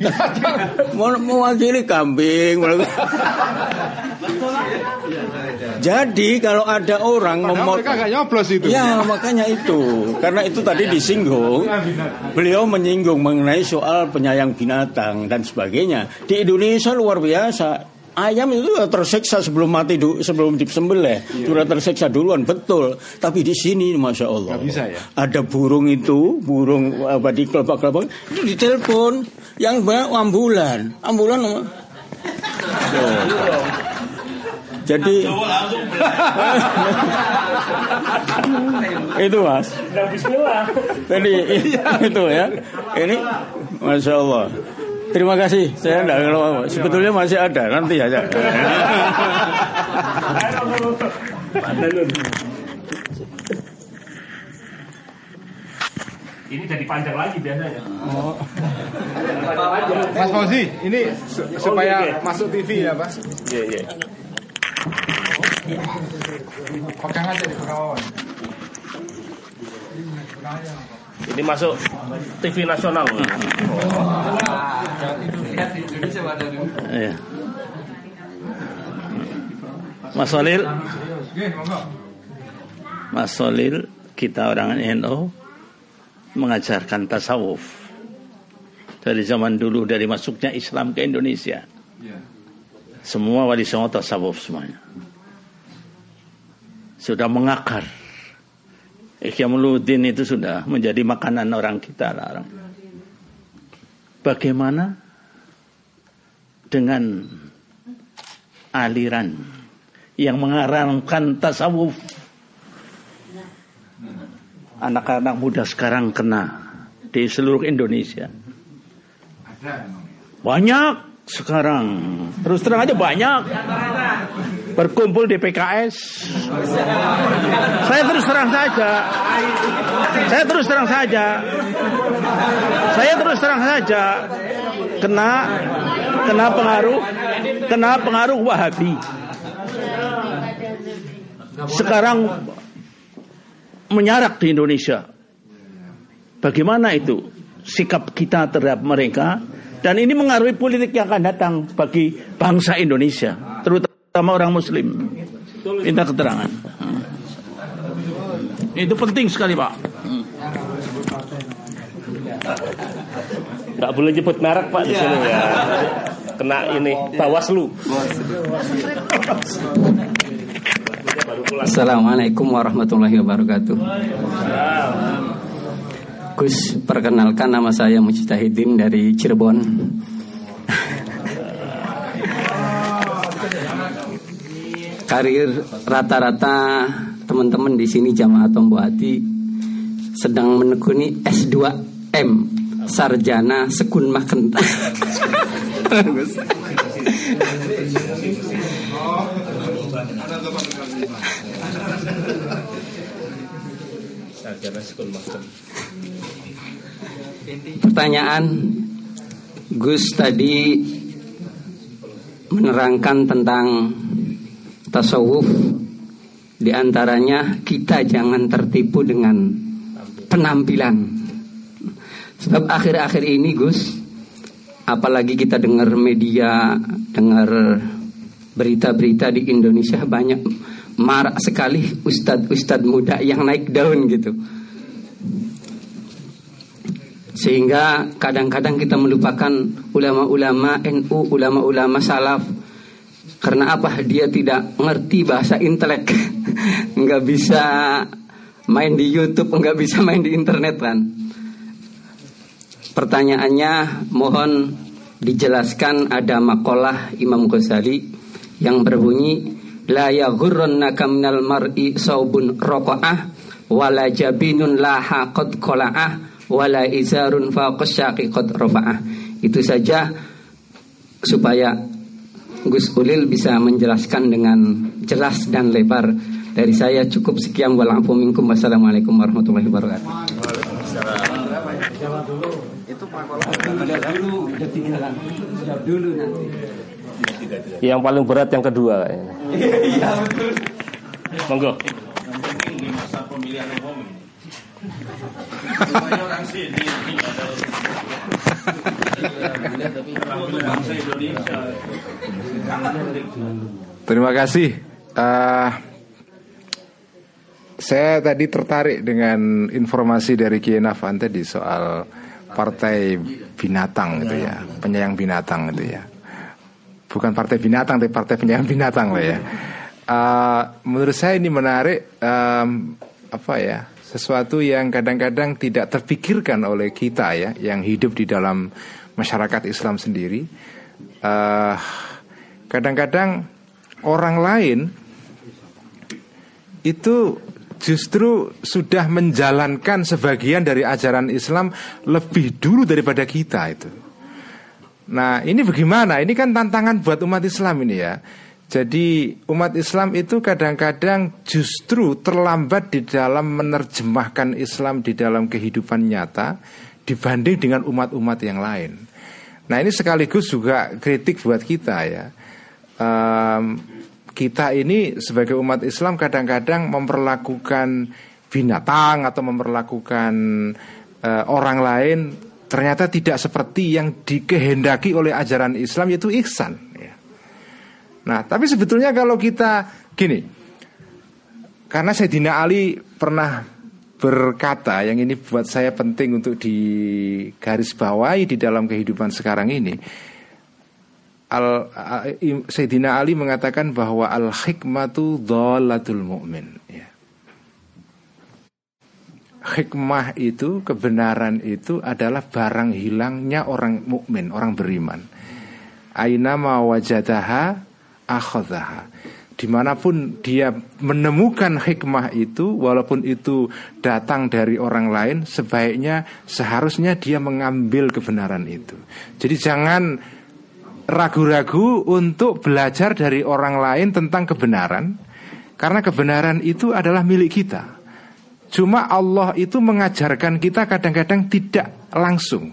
mewakili kambing. Jadi kalau ada orang memo- itu. Ya makanya itu. Karena itu tadi disinggung. Beliau menyinggung mengenai soal penyayang binatang dan sebagainya. Di Indonesia luar biasa. Ayam itu tersiksa sebelum mati sebelum disembelih, sudah tersiksa duluan, betul. Tapi di sini Masya Allah bisa, ya? Ada burung itu, burung apa di kelopak-kelopak itu ditelepon yang banyak ambulan, ambulan. Oh. Jadi itu Mas. Tadi itu ya. Ini Masya Allah. Terima kasih. Saya enggak ngeluh. Sebetulnya masih ada, nanti aja. Ini jadi panjang lagi biasanya. Oh. Mas Fauzi, ini supaya masuk T V ya, Pak? Iya, iya. Pegang aja di bawah. Ini masuk T V nasional. Oh. Iya. Mas Solil, Mas Solil, kita orang N U mengajarkan tasawuf dari zaman dulu, dari masuknya Islam ke Indonesia. Semua wali songo tasawuf semuanya. Sudah mengakar. Ihya Ulumuddin itu sudah menjadi makanan orang kita lah, orang. Bagaimana dengan aliran yang mengarangkan tasawuf? Anak-anak muda sekarang kena di seluruh Indonesia. Banyak sekarang. Terus terang aja banyak. Berkumpul di P K S. Saya terus terang saja. Saya terus terang saja. Saya terus terang saja. Kena kena pengaruh, kena pengaruh Wahabi. Sekarang menyarak di Indonesia. Bagaimana itu sikap kita terhadap mereka? Dan ini mengaruhi politik yang akan datang bagi bangsa Indonesia, terutama orang Muslim. Minta keterangan. Itu penting sekali, Pak. Gak boleh nyebut merek, Pak, di sini ya. Kena ini Bawaslu. Assalamualaikum warahmatullahi wabarakatuh. Gus, perkenalkan nama saya Mujtahidin dari Cirebon. Karir rata-rata teman-teman di sini jamaah Tomboati sedang menekuni S dua M, sarjana sekun makenta. Pertanyaan Gus tadi menerangkan tentang tasawuf, diantaranya kita jangan tertipu dengan penampilan. Sebab akhir-akhir ini Gus, apalagi kita dengar media, dengar berita-berita di Indonesia banyak marak sekali ustad-ustad muda yang naik daun gitu. Sehingga kadang-kadang kita melupakan ulama-ulama N U, ulama-ulama salaf. Karena apa? Dia tidak ngerti bahasa intelek. Nggak bisa main di YouTube, nggak bisa main di internet kan. Pertanyaannya mohon dijelaskan, ada makalah Imam Ghazali yang berbunyi la yaghurrannaka minal mar'i saubun raqa'ah wala jabinun laha qad qala'ah wala izarun faqasyaqi qad rafa'ah. Itu saja supaya Gus Ulil bisa menjelaskan dengan jelas dan lebar. Dari saya cukup sekian, walafu minkum, wassalamualaikum warahmatullahi wabarakatuh. Jawab dulu. Itu dulu, jawab dulu nanti. Yang paling berat yang kedua kayaknya. Iya betul. Monggo. Penting masa pemilihan umum. Banyak orang sini bangsa Indonesia. Terima kasih. Uh, saya tadi tertarik dengan informasi dari Kiai Nafan tadi soal partai binatang gitu ya, penyayang binatang gitu ya. Bukan partai binatang, tapi partai penyayang binatang lah ya. Uh, menurut saya ini menarik, um, apa ya, sesuatu yang kadang-kadang tidak terpikirkan oleh kita ya, yang hidup di dalam masyarakat Islam sendiri. Uh, kadang-kadang orang lain itu justru sudah menjalankan sebagian dari ajaran Islam lebih dulu daripada kita itu. Nah ini bagaimana? Ini kan tantangan buat umat Islam ini ya. Jadi umat Islam itu kadang-kadang justru terlambat di dalam menerjemahkan Islam di dalam kehidupan nyata dibanding dengan umat-umat yang lain. Nah ini sekaligus juga kritik buat kita ya. um, Kita ini sebagai umat Islam kadang-kadang memperlakukan binatang atau memperlakukan uh, orang lain, ternyata tidak seperti yang dikehendaki oleh ajaran Islam, yaitu ihsan. Ya. Nah, tapi sebetulnya kalau kita gini, karena Sayyidina Ali pernah berkata, yang ini buat saya penting untuk digarisbawahi di dalam kehidupan sekarang ini. Al, Sayyidina Ali mengatakan bahwa al-hikmatu dhalatul mu'min. Ya. Hikmah itu, kebenaran itu adalah barang hilangnya orang mukmin, orang beriman. Ainama wajadaha akhadhaha. Dimanapun dia menemukan hikmah itu, walaupun itu datang dari orang lain, sebaiknya seharusnya dia mengambil kebenaran itu. Jadi jangan ragu-ragu untuk belajar dari orang lain tentang kebenaran, karena kebenaran itu adalah milik kita. Cuma Allah itu mengajarkan kita kadang-kadang tidak langsung.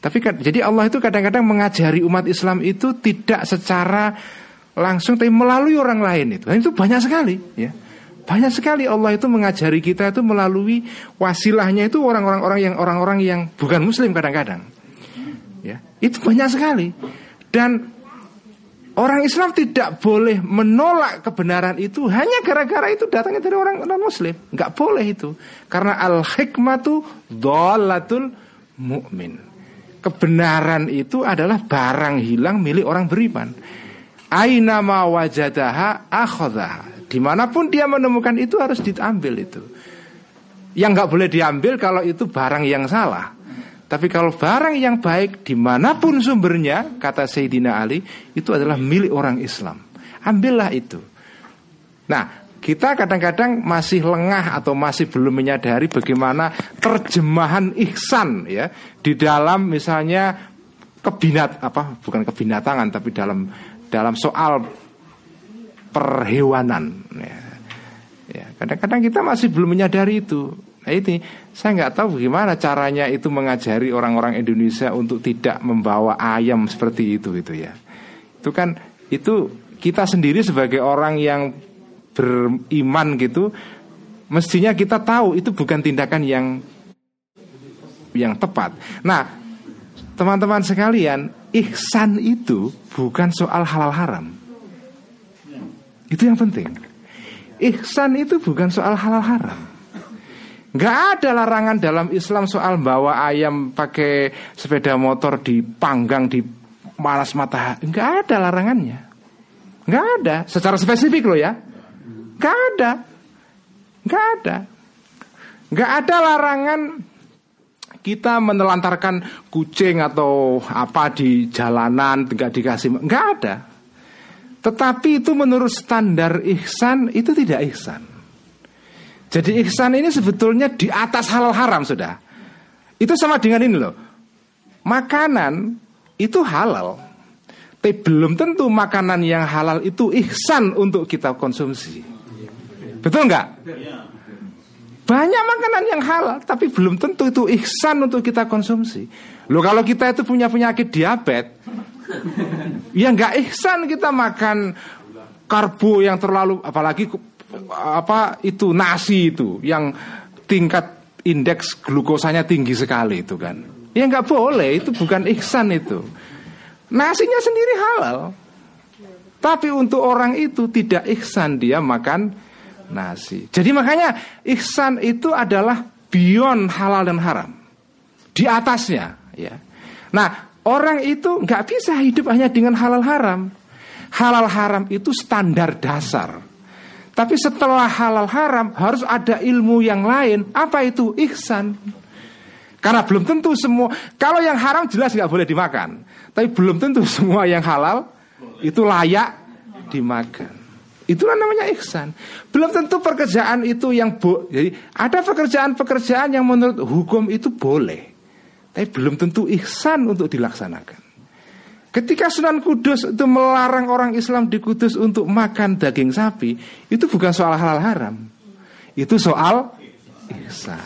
Tapi jadi Allah itu kadang-kadang mengajari umat Islam itu tidak secara langsung, tapi melalui orang lain itu. Dan itu banyak sekali, ya. Banyak sekali Allah itu mengajari kita itu melalui wasilahnya itu orang-orang yang orang-orang yang bukan Muslim kadang-kadang. Ya, itu banyak sekali. Dan orang Islam tidak boleh menolak kebenaran itu hanya gara-gara itu datangnya dari orang non-Muslim. Nggak boleh itu. Karena al-hikmatu dhalatul mu'min. Kebenaran itu adalah barang hilang milik orang beriman. Aina ma wajadaha akhadhaha. Dimanapun dia menemukan itu harus diambil itu. Yang nggak boleh diambil kalau itu barang yang salah. Tapi kalau barang yang baik dimanapun sumbernya, kata Sayyidina Ali, itu adalah milik orang Islam. Ambillah itu. Nah, kita kadang-kadang masih lengah atau masih belum menyadari bagaimana terjemahan ihsan, ya, di dalam misalnya kebinat apa bukan kebinatangan tapi dalam dalam soal perhewanan. Ya. Ya, kadang-kadang kita masih belum menyadari itu. Nah, ini saya nggak tahu bagaimana caranya itu mengajari orang-orang Indonesia untuk tidak membawa ayam seperti itu gitu ya. Itu kan itu kita sendiri sebagai orang yang beriman gitu, mestinya kita tahu itu bukan tindakan yang yang tepat. Nah, teman-teman sekalian, ihsan itu bukan soal halal haram. Itu yang penting. Ihsan itu bukan soal halal haram. Nggak ada larangan dalam Islam soal bawa ayam pakai sepeda motor dipanggang di panas matahari. Nggak ada larangannya. Nggak ada. Secara spesifik loh ya. Nggak ada. Nggak ada. Nggak ada larangan kita menelantarkan kucing atau apa di jalanan nggak dikasih. Nggak ada. Tetapi itu menurut standar ihsan itu tidak ihsan. Jadi ihsan ini sebetulnya di atas halal haram sudah. Itu sama dengan ini loh. Makanan itu halal. Tapi belum tentu makanan yang halal itu ihsan untuk kita konsumsi. Betul nggak? Banyak makanan yang halal tapi belum tentu itu ihsan untuk kita konsumsi. Loh kalau kita itu punya penyakit diabetes, ya nggak ihsan kita makan karbo yang terlalu, apalagi apa itu nasi itu yang tingkat indeks glukosanya tinggi sekali itu kan. Ya nggak boleh, itu bukan ihsan itu. Nasinya sendiri halal. Tapi untuk orang itu tidak ihsan dia makan nasi. Jadi makanya ihsan itu adalah beyond halal dan haram. Di atasnya, ya. Nah, orang itu nggak bisa hidup hanya dengan halal haram. Halal haram itu standar dasar. Tapi setelah halal haram harus ada ilmu yang lain. Apa itu? Ihsan. Karena belum tentu semua. Kalau yang haram jelas nggak boleh dimakan. Tapi belum tentu semua yang halal itu layak dimakan. Itulah namanya ihsan. Belum tentu pekerjaan itu yang bo- Jadi ada pekerjaan-pekerjaan yang menurut hukum itu boleh. Tapi belum tentu ihsan untuk dilaksanakan. Ketika Sunan Kudus itu melarang orang Islam di Kudus untuk makan daging sapi, itu bukan soal halal haram. Itu soal ihsan.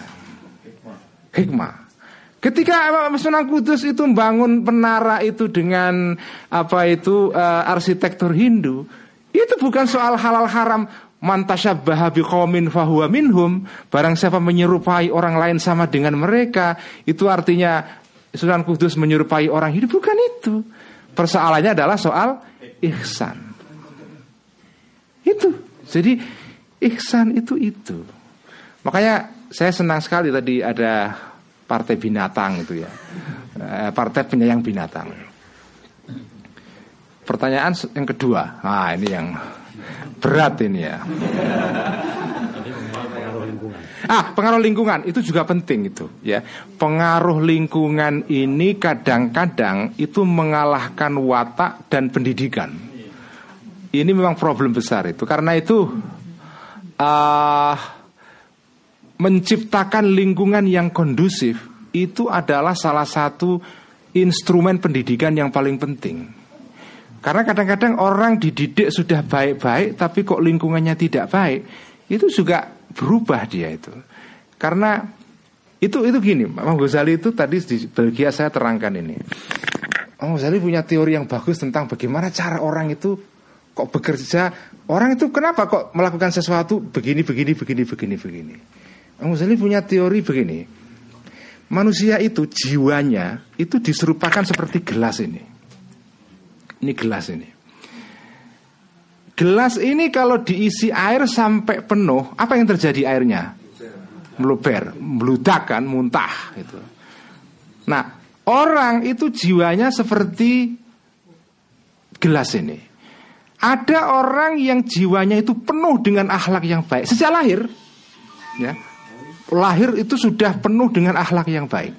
Hikmah. Ketika Sunan Kudus itu membangun penara itu dengan apa itu uh, arsitektur Hindu, itu bukan soal halal haram Man tasyabbaha biqaumin fahuwa minhum, barang siapa menyerupai orang lain sama dengan mereka, itu artinya Sunan Kudus menyerupai orang hidup, bukan itu. Persoalannya adalah soal ihsan. Itu. Jadi ihsan itu itu. Makanya saya senang sekali tadi ada partai binatang itu ya. Partai penyayang binatang. Pertanyaan yang kedua. Nah, ini yang berat ini ya. Ah, pengaruh lingkungan itu juga penting itu ya. Pengaruh lingkungan ini kadang-kadang itu mengalahkan watak dan pendidikan. Ini memang problem besar itu. Karena itu uh, menciptakan lingkungan yang kondusif itu adalah salah satu instrumen pendidikan yang paling penting. Karena kadang-kadang orang dididik sudah baik-baik, tapi kok lingkungannya tidak baik, itu juga berubah dia itu. Karena itu itu gini, Imam Ghazali itu tadi di Belgia saya terangkan ini. Imam Ghazali punya teori yang bagus tentang bagaimana cara orang itu kok bekerja, orang itu kenapa kok melakukan sesuatu begini begini begini begini begini. Imam Ghazali punya teori begini. Manusia itu jiwanya itu diserupakan seperti gelas ini. Ini gelas ini. Gelas ini kalau diisi air sampai penuh, apa yang terjadi airnya? Meluber, meludak kan, muntah gitu. Nah, orang itu jiwanya seperti gelas ini. Ada orang yang jiwanya itu penuh dengan akhlak yang baik sejak lahir. Ya. Lahir itu sudah penuh dengan akhlak yang baik.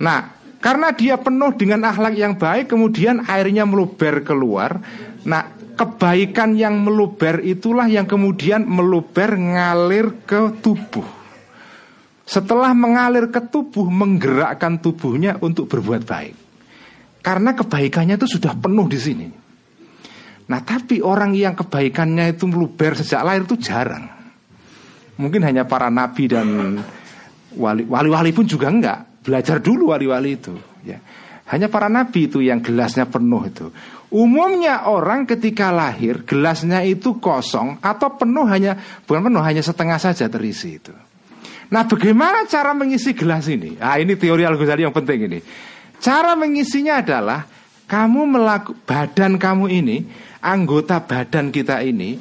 Nah, karena dia penuh dengan akhlak yang baik, kemudian airnya meluber keluar. Nah, kebaikan yang meluber itulah yang kemudian meluber ngalir ke tubuh. Setelah mengalir ke tubuh, menggerakkan tubuhnya untuk berbuat baik. Karena kebaikannya itu sudah penuh di sini. Nah, tapi orang yang kebaikannya itu meluber sejak lahir itu jarang. Mungkin hanya para nabi dan wali, wali-wali pun juga enggak. Belajar dulu wali-wali itu ya. Hanya para nabi itu yang gelasnya penuh itu. Umumnya orang ketika lahir gelasnya itu kosong atau penuh hanya, bukan penuh, hanya setengah saja terisi itu. Nah, bagaimana cara mengisi gelas ini? Ah, ini teori Al-Ghazali yang penting ini. Cara mengisinya adalah kamu melaku, badan kamu ini, anggota badan kita ini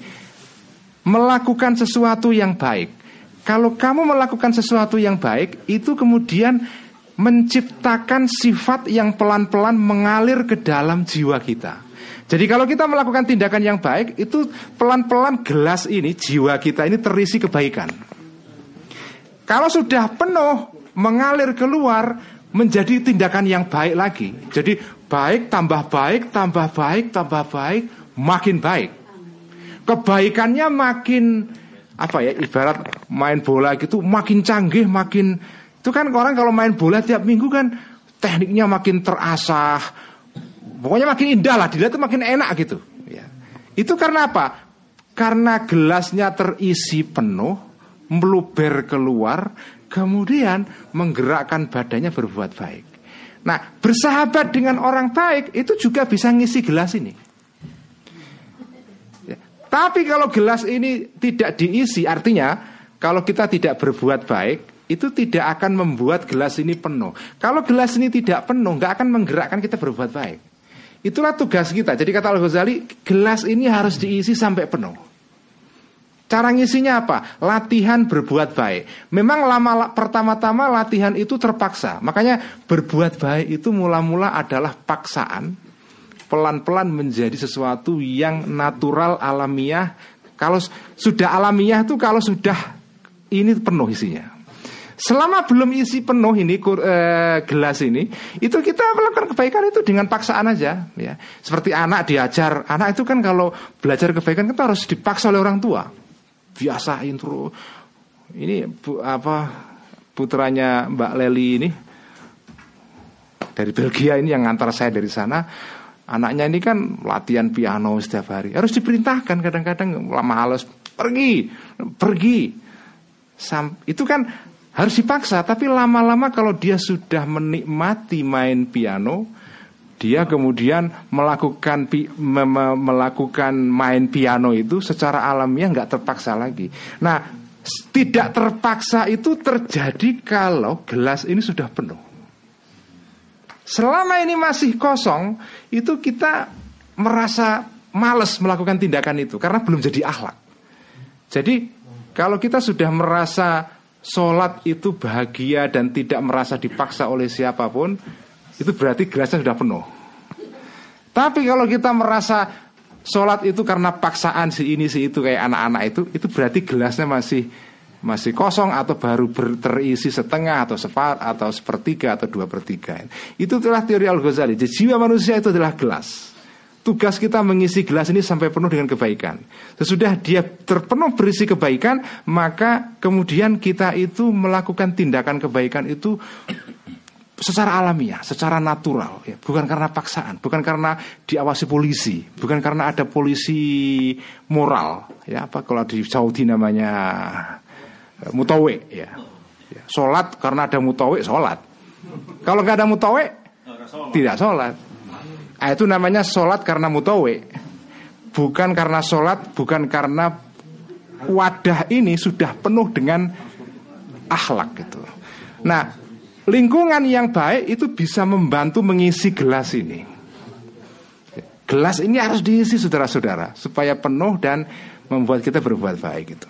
melakukan sesuatu yang baik. Kalau kamu melakukan sesuatu yang baik, itu kemudian menciptakan sifat yang pelan-pelan mengalir ke dalam jiwa kita. Jadi kalau kita melakukan tindakan yang baik, itu pelan-pelan gelas ini, jiwa kita ini terisi kebaikan. Kalau sudah penuh, mengalir keluar menjadi tindakan yang baik lagi. Jadi baik tambah baik, tambah baik, tambah baik, makin baik. Kebaikannya makin, apa ya, ibarat main bola gitu, makin canggih, makin. Itu kan orang kalau main bola tiap minggu kan tekniknya makin terasah, pokoknya makin indah lah, dilihat itu makin enak gitu ya. Itu karena apa? Karena gelasnya terisi penuh, meluber keluar, kemudian menggerakkan badannya berbuat baik. Nah, bersahabat dengan orang baik itu juga bisa ngisi gelas ini. Tapi kalau gelas ini tidak diisi, artinya kalau kita tidak berbuat baik, itu tidak akan membuat gelas ini penuh. Kalau gelas ini tidak penuh, nggak akan menggerakkan kita berbuat baik. Itulah tugas kita. Jadi kata Al-Ghazali, gelas ini harus diisi sampai penuh. Cara ngisinya apa? Latihan berbuat baik. Memang lama, pertama-tama latihan itu terpaksa. Makanya berbuat baik itu mula-mula adalah paksaan. Pelan-pelan menjadi sesuatu yang natural, alamiah. Kalau sudah alamiah itu kalau sudah ini penuh isinya. Selama belum isi penuh ini kur, eh, gelas ini, itu kita melakukan kebaikan itu dengan paksaan aja, ya. Seperti anak diajar, anak itu kan kalau belajar kebaikan kita harus dipaksa oleh orang tua. Biasain terus. Ini bu, apa putranya Mbak Leli ini dari Belgia ini yang ngantar saya dari sana. Anaknya ini kan latihan piano setiap hari. Harus diperintahkan kadang-kadang malas, pergi, pergi. Sam, itu kan harus dipaksa, tapi lama-lama kalau dia sudah menikmati main piano, dia kemudian melakukan melakukan main piano itu secara alamiah, nggak terpaksa lagi. Nah, tidak terpaksa itu terjadi kalau gelas ini sudah penuh. Selama ini masih kosong, itu kita merasa males melakukan tindakan itu karena belum jadi akhlak. Jadi kalau kita sudah merasa sholat itu bahagia dan tidak merasa dipaksa oleh siapapun, itu berarti gelasnya sudah penuh. Tapi kalau kita merasa sholat itu karena paksaan si ini si itu kayak anak-anak itu, itu berarti gelasnya masih masih kosong atau baru terisi setengah atau separ atau sepertiga atau dua per tiga. Itu itulah teori Al-Ghazali. Jiwa manusia itu adalah gelas. Tugas kita mengisi gelas ini sampai penuh dengan kebaikan. Sesudah dia terpenuh berisi kebaikan, maka kemudian kita itu melakukan tindakan kebaikan itu secara alamiah, secara natural, ya. Bukan karena paksaan, bukan karena diawasi polisi, bukan karena ada polisi moral, ya apa kalau di Saudi namanya mutawek, ya. Ya. Sholat karena ada mutawek sholat. Kalau nggak ada mutawek tidak sholat. Ah, itu namanya sholat karena mutawwi, bukan karena sholat, bukan karena wadah ini sudah penuh dengan akhlak gitu. Nah, lingkungan yang baik itu bisa membantu mengisi gelas ini. Gelas ini harus diisi saudara-saudara supaya penuh dan membuat kita berbuat baik gitu.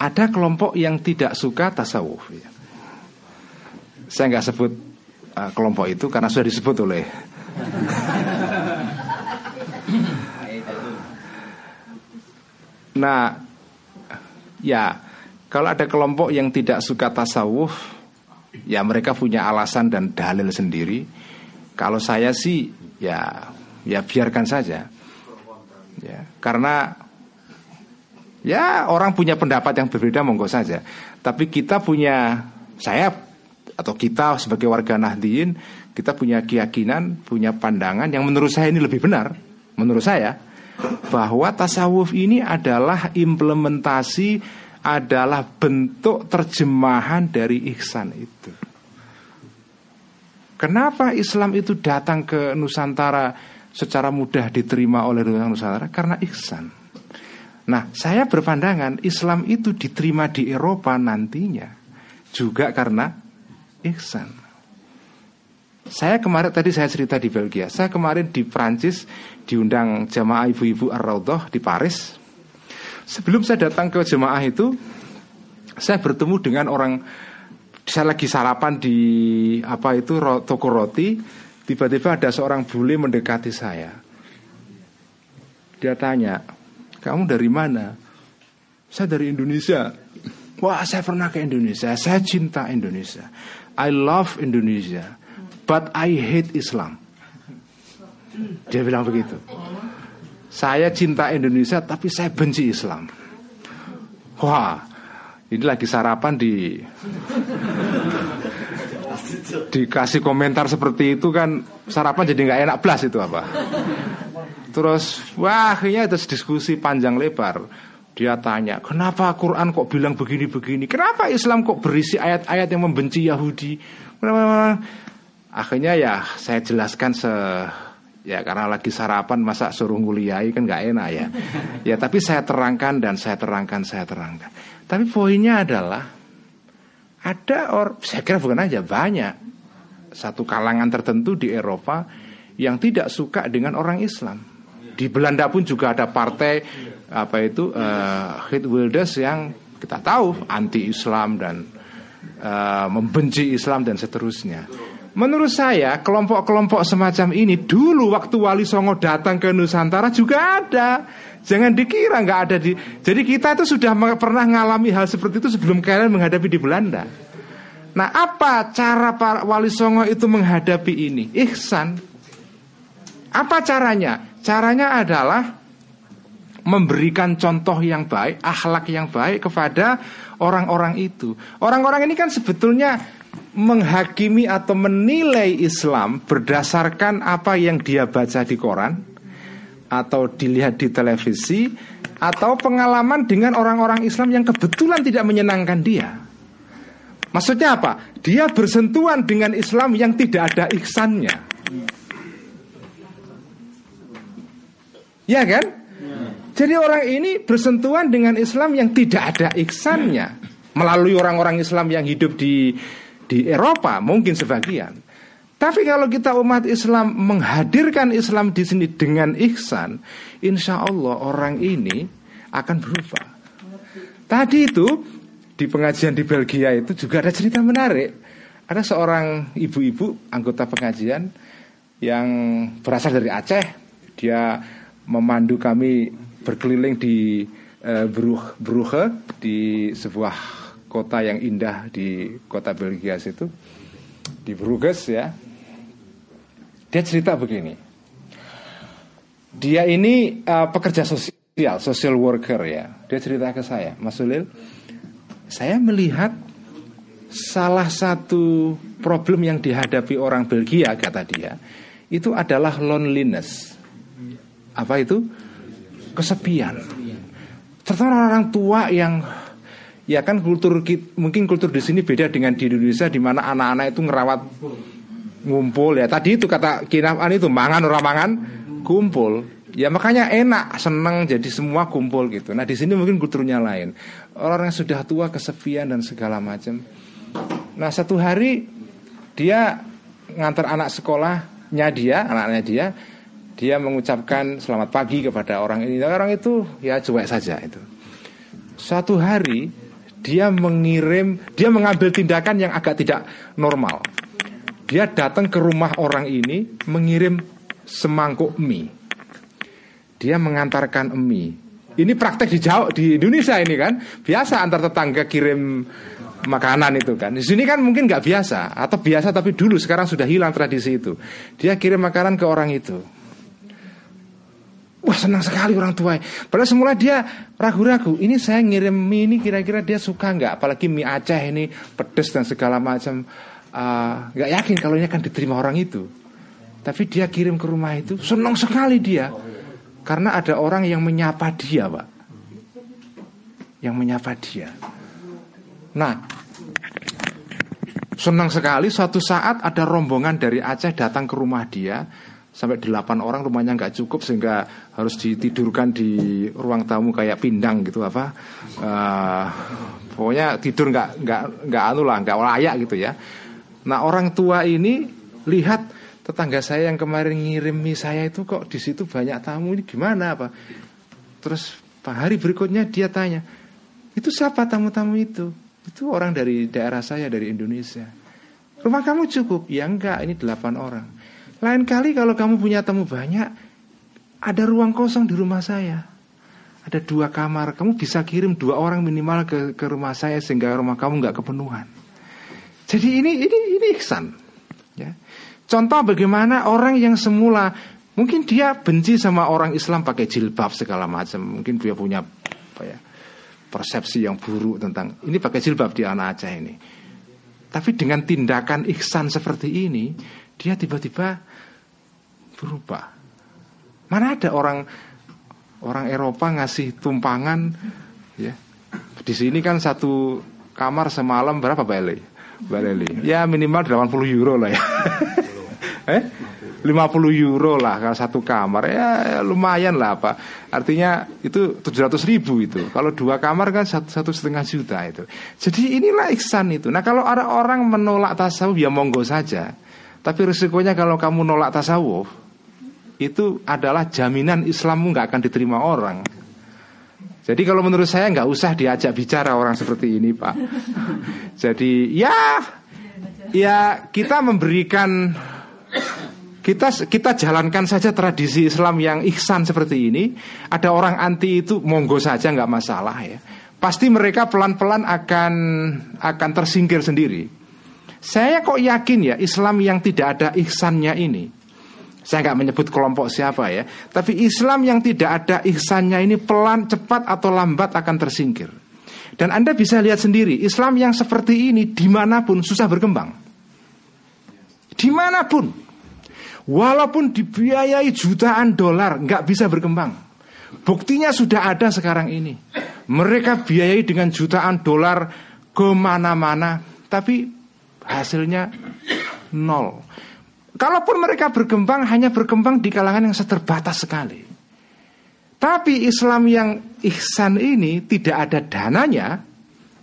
Ada kelompok yang tidak suka tasawuf. Ya. Saya nggak sebut kelompok itu karena sudah disebut oleh nah ya, kalau ada kelompok yang tidak suka tasawuf, ya mereka punya alasan dan dalil sendiri. Kalau saya sih ya ya biarkan saja ya, karena ya orang punya pendapat yang berbeda, monggo saja. Tapi kita punya, saya atau kita sebagai warga Nahdliyin, kita punya keyakinan, punya pandangan yang menurut saya ini lebih benar. Menurut saya bahwa tasawuf ini adalah implementasi, adalah bentuk terjemahan dari ihsan itu. Kenapa Islam itu datang ke Nusantara secara mudah diterima oleh Nusantara? Karena ihsan. Nah, saya berpandangan Islam itu diterima di Eropa nantinya juga karena ihsan. Saya kemarin, tadi saya cerita di Belgia, saya kemarin di Prancis diundang jamaah ibu-ibu Ar-Raudhah di Paris. Sebelum saya datang ke jamaah itu, saya bertemu dengan orang, saya lagi sarapan di apa itu toko roti, tiba-tiba ada seorang bule mendekati saya. Dia tanya, "Kamu dari mana?" "Saya dari Indonesia." "Wah, saya pernah ke Indonesia. Saya cinta Indonesia. I love Indonesia, but I hate Islam." Dia bilang begitu. "Saya cinta Indonesia, tapi saya benci Islam." Wah, ini lagi sarapan di dikasih komentar seperti itu kan, sarapan jadi nggak enak blas itu apa. Terus, wah, akhirnya terus diskusi panjang lebar. Dia tanya, "Kenapa Quran kok bilang begini-begini? Kenapa Islam kok berisi ayat-ayat yang membenci Yahudi?" Akhirnya ya saya jelaskan se ya karena lagi sarapan, masa suruh nguliahi kan nggak enak ya. Ya tapi saya terangkan dan saya terangkan, saya terangkan. Tapi poinnya adalah ada orang, saya kira bukan aja banyak satu kalangan tertentu di Eropa yang tidak suka dengan orang Islam. Di Belanda pun juga ada partai apa itu uh, Hitwilders yang kita tahu anti Islam dan uh, membenci Islam dan seterusnya. Menurut saya kelompok-kelompok semacam ini dulu waktu Wali Songo datang ke Nusantara juga ada. Jangan dikira nggak ada di. Jadi kita itu sudah pernah mengalami hal seperti itu sebelum kalian menghadapi di Belanda. Nah, apa cara para Wali Songo itu menghadapi ini? Ihsan. Apa caranya? Caranya adalah memberikan contoh yang baik, akhlak yang baik kepada orang-orang itu. Orang-orang ini kan sebetulnya menghakimi atau menilai Islam berdasarkan apa yang dia baca di koran, atau dilihat di televisi, atau pengalaman dengan orang-orang Islam yang kebetulan tidak menyenangkan dia. Maksudnya apa? Dia bersentuhan dengan Islam yang tidak ada ihsannya. Ya kan? Ya. Jadi orang ini bersentuhan dengan Islam yang tidak ada ihsannya. Melalui orang-orang Islam yang hidup di di Eropa mungkin sebagian. Tapi kalau kita umat Islam menghadirkan Islam di sini dengan ihsan, insya Allah orang ini akan berubah. Tadi itu di pengajian di Belgia itu juga ada cerita menarik. Ada seorang ibu-ibu anggota pengajian yang berasal dari Aceh. Dia memandu kami berkeliling di e, Brugge, di sebuah kota yang indah di kota Belgia situ, di Brugge ya. Dia cerita begini. Dia ini e, pekerja sosial, social worker ya. Dia cerita ke saya, Mas Ulil, saya melihat salah satu problem yang dihadapi orang Belgia, kata dia, itu adalah loneliness. Apa itu? Kesepian. Terutama orang-orang tua yang, ya kan kultur, mungkin kultur di sini beda dengan di Indonesia, di mana anak-anak itu ngerawat ngumpul ya. Tadi itu kata kinaan itu mangan orang mangan kumpul. Ya makanya enak, seneng, jadi semua kumpul gitu. Nah di sini mungkin kulturnya lain. Orang yang sudah tua, kesepian dan segala macam. Nah satu hari dia ngantar anak sekolahnya dia, anaknya dia, dia mengucapkan selamat pagi kepada orang ini. Orang itu ya cuek saja itu. Suatu hari dia mengirim, dia mengambil tindakan yang agak tidak normal. Dia datang ke rumah orang ini mengirim semangkuk mie. Dia mengantarkan mie. Ini praktek di jauh di Indonesia ini kan biasa antar tetangga kirim makanan itu kan. Di sini kan mungkin nggak biasa atau biasa tapi dulu, sekarang sudah hilang tradisi itu. Dia kirim makanan ke orang itu. Wah senang sekali orang tua. Padahal semula dia ragu-ragu. Ini saya ngirim mie ini kira-kira dia suka nggak? Apalagi mie Aceh ini pedes dan segala macam. Uh, gak yakin kalau ini akan diterima orang itu. Tapi dia kirim ke rumah itu senang sekali dia. Karena ada orang yang menyapa dia, Pak. Yang menyapa dia. Nah, senang sekali suatu saat ada rombongan dari Aceh datang ke rumah dia. Sampai delapan orang, rumahnya nggak cukup sehingga harus ditidurkan di ruang tamu kayak pindang gitu apa. Uh, pokoknya tidur nggak nggak nggak anu lah, nggak layak gitu ya. Nah, orang tua ini lihat tetangga saya yang kemarin ngirim mie saya itu kok di situ banyak tamu, ini gimana apa? Terus hari berikutnya dia tanya, itu siapa tamu-tamu itu? Itu orang dari daerah saya, dari Indonesia. Rumah kamu cukup? Ya enggak, ini delapan orang. Lain kali kalau kamu punya tamu banyak, ada ruang kosong di rumah saya. Ada dua kamar, kamu bisa kirim dua orang minimal ke, ke rumah saya sehingga rumah kamu enggak kepenuhan. Jadi ini ini ini ihsan, ya. Contoh bagaimana orang yang semula mungkin dia benci sama orang Islam pakai jilbab segala macam, mungkin dia punya apa ya, persepsi yang buruk tentang ini pakai jilbab di anak Aceh ini. Tapi dengan tindakan ihsan seperti ini, dia tiba-tiba berubah. Mana ada orang orang Eropa ngasih tumpangan ya. Di sini kan satu kamar semalam berapa Bali? Bali. Ya minimal delapan puluh euro lah ya. Eh, lima puluh euro lah kalau satu kamar ya lumayan lah apa. Artinya itu tujuh ratus ribu itu. Kalau dua kamar kan satu setengah juta itu. Jadi inilah ihsan itu. Nah kalau ada orang menolak tasawuf ya monggo saja. Tapi resikonya kalau kamu nolak tasawuf itu adalah jaminan Islammu nggak akan diterima orang. Jadi kalau menurut saya nggak usah diajak bicara orang seperti ini Pak. Jadi ya ya kita memberikan, Kita kita jalankan saja tradisi Islam yang ihsan seperti ini. Ada orang anti itu monggo saja nggak masalah ya. Pasti mereka pelan-pelan akan akan tersingkir sendiri. Saya kok yakin ya Islam yang tidak ada ihsannya ini. Saya nggak menyebut kelompok siapa ya. Tapi Islam yang tidak ada ihsannya ini pelan, cepat atau lambat akan tersingkir. Dan Anda bisa lihat sendiri Islam yang seperti ini dimanapun susah berkembang. Dimanapun, walaupun dibiayai jutaan dolar, nggak bisa berkembang. Buktinya sudah ada sekarang ini. Mereka biayai dengan jutaan dolar kemana-mana, tapi hasilnya nol. Kalaupun mereka berkembang, hanya berkembang di kalangan yang terbatas sekali. Tapi Islam yang ihsan ini tidak ada dananya,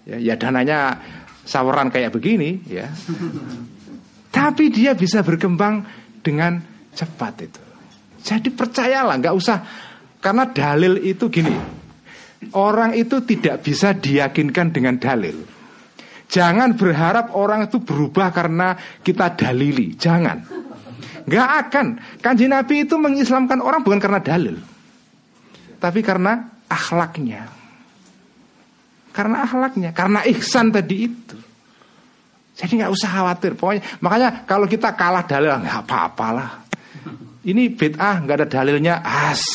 ya, ya dananya saweran kayak begini, ya. Tapi dia bisa berkembang dengan cepat itu. Jadi percayalah, nggak usah, karena dalil itu gini, orang itu tidak bisa diyakinkan dengan dalil. Jangan berharap orang itu berubah karena kita dalili, jangan, nggak akan. Kanjeng Nabi itu mengislamkan orang bukan karena dalil, tapi karena akhlaknya, karena akhlaknya, karena ihsan tadi itu. Jadi nggak usah khawatir, pokoknya. Makanya kalau kita kalah dalil, nggak apa-apalah. Ini bid'ah, nggak ada dalilnya, as.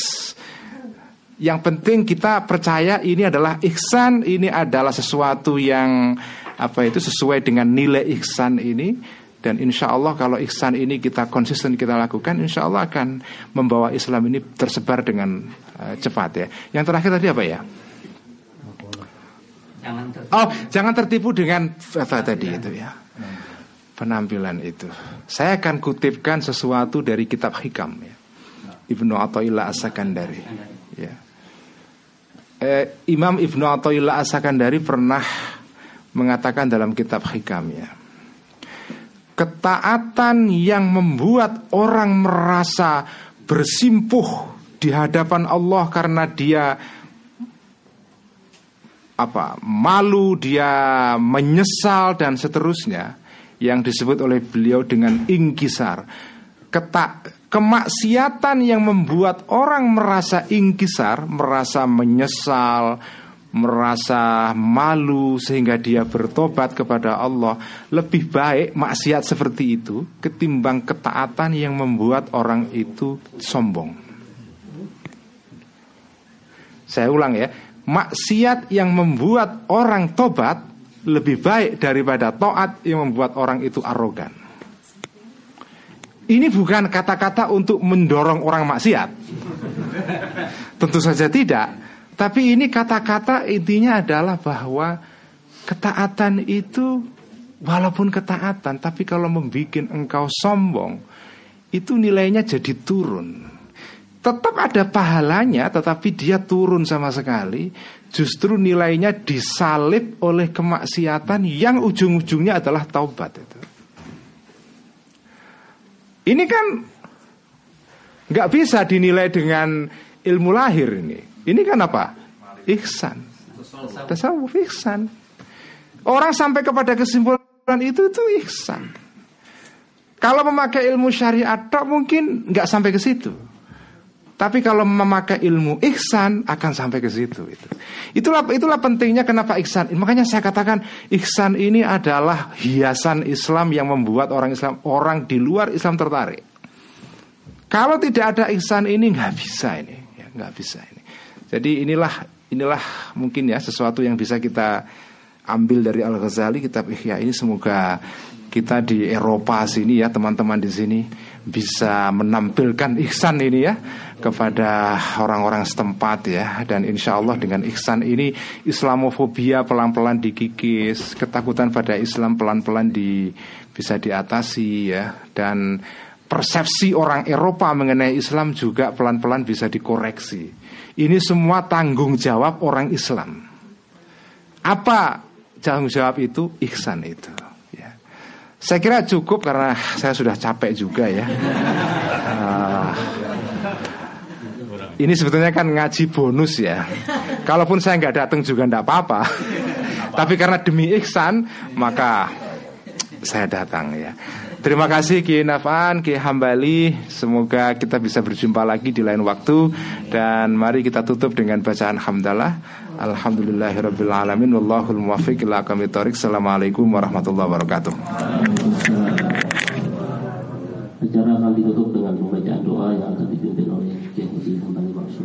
Yang penting kita percaya ini adalah ihsan, ini adalah sesuatu yang apa itu sesuai dengan nilai ihsan ini. Dan insya Allah kalau ihsan ini kita konsisten kita lakukan, insya Allah akan membawa Islam ini tersebar dengan uh, cepat ya. Yang terakhir tadi apa ya? Jangan tertipu. Oh, jangan tertipu dengan apa tadi itu ya, penampilan itu. Saya akan kutipkan sesuatu dari kitab Hikam ya, Ibnu Ataillah As-Sakandari ya. eh, Imam Ibnu Ataillah As-Sakandari pernah mengatakan dalam kitab Hikam ya, ketaatan yang membuat orang merasa bersimpuh di hadapan Allah karena dia apa malu, dia menyesal dan seterusnya, yang disebut oleh beliau dengan ingkisar. Ketak, kemaksiatan yang membuat orang merasa ingkisar, merasa menyesal, merasa malu sehingga dia bertobat kepada Allah, lebih baik maksiat seperti itu ketimbang ketaatan yang membuat orang itu sombong. Saya ulang ya, maksiat yang membuat orang tobat lebih baik daripada taat yang membuat orang itu arogan. Ini bukan kata-kata untuk mendorong orang maksiat, tentu saja tidak. Tapi ini kata-kata intinya adalah bahwa ketaatan itu, walaupun ketaatan, tapi kalau membuat engkau sombong, itu nilainya jadi turun. Tetap ada pahalanya, tetapi dia turun sama sekali. Justru nilainya disalib oleh kemaksiatan yang ujung-ujungnya adalah taubat itu. Ini kan nggak bisa dinilai dengan ilmu lahir ini. Ini kan apa? Ihsan. Tasawuf ihsan. Orang sampai kepada kesimpulan itu itu ihsan. Kalau memakai ilmu syariat tak mungkin nggak sampai ke situ. Tapi kalau memakai ilmu ihsan akan sampai ke situ itu. Itulah itulah pentingnya kenapa ihsan. Makanya saya katakan ihsan ini adalah hiasan Islam yang membuat orang Islam, orang di luar Islam tertarik. Kalau tidak ada ihsan ini nggak bisa ini, ya, nggak bisa ini. Jadi inilah inilah mungkin ya sesuatu yang bisa kita ambil dari Al-Ghazali kitab Ihya ini. Semoga kita di Eropa sini ya, teman-teman di sini bisa menampilkan ihsan ini ya kepada orang-orang setempat ya. Dan insya Allah dengan ihsan ini Islamofobia pelan-pelan dikikis, ketakutan pada Islam pelan-pelan di, bisa diatasi ya. Dan persepsi orang Eropa mengenai Islam juga pelan-pelan bisa dikoreksi. Ini semua tanggung jawab orang Islam. Apa tanggung jawab itu? Ihsan itu. Saya kira cukup karena saya sudah capek juga ya. Uh, ini sebetulnya kan ngaji bonus ya. Kalaupun saya nggak datang juga nggak apa-apa. Tapi karena demi ihsan maka saya datang ya. Terima kasih Kiai Nafan, Kiai Hambali. Semoga kita bisa berjumpa lagi di lain waktu. Dan mari kita tutup dengan bacaan hamdalah. Alhamdulillahirabbil alamin, wallahul muwaffiq ila aqwamit thoriq. Assalamualaikum warahmatullahi wabarakatuh. Acara akan ditutup dengan pembacaan doa yang akan dipimpin oleh Kiai Haji Hambali Mansur.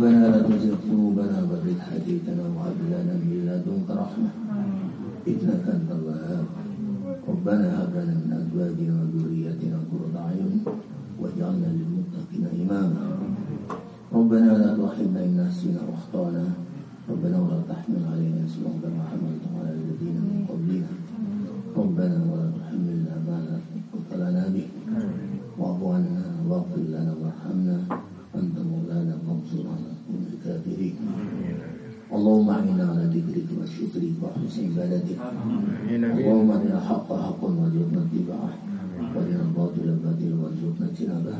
ربنا لا تزغ قلوبنا بعد إذ هديتنا وهب لنا من لدنك رحمة إنك أنت الوهاب ربنا هب لنا من أزواجنا وذريتنا قرة أعين واجعلنا للمتقين إماما ربنا لا تؤاخذنا إن نسينا أو أخطأنا ربنا ولا تحمل علينا إصرا كما حملته على الذين من قبلنا ربنا ولا تحملنا ما لا طاقة لنا به واعف عنا واغفر لنا وارحمنا أنت مولانا فانصرنا على القوم الكافرين اللهم أعنا على ذكرك وشكرك وحسن عبادتك اللهم أرنا الحق حقا وارزقنا اتباعه وارنا الباطل باطلا وارزقنا اجتنابه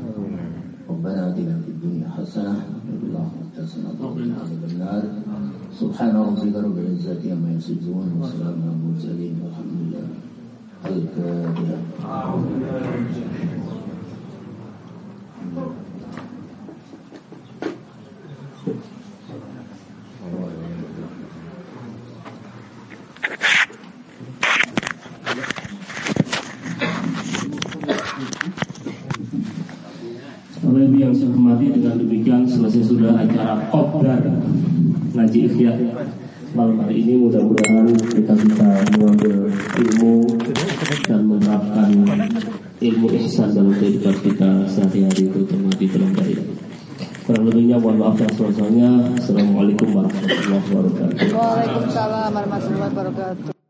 ربنا آتنا في الدنيا حسنة وفي الآخرة حسنة وقنا عذاب النار سبحان ربك رب العزة عما يصفون وسلام على المرسلين والحمد لله الفاتحة. Yang saya hormati, dengan demikian selesai sudah acara kopdar ngaji Ihya malam hari ini. Mudah-mudahan kita bisa mengambil ilmu dan menerapkan ilmu ihsan dalam kehidupan kita sehari-hari, terutama di dalam kehidupan. Kurang lebihnya mohon maaf dan seterusnya. Assalamualaikum warahmatullahi wabarakatuh. Waalaikumsalam warahmatullahi wabarakatuh.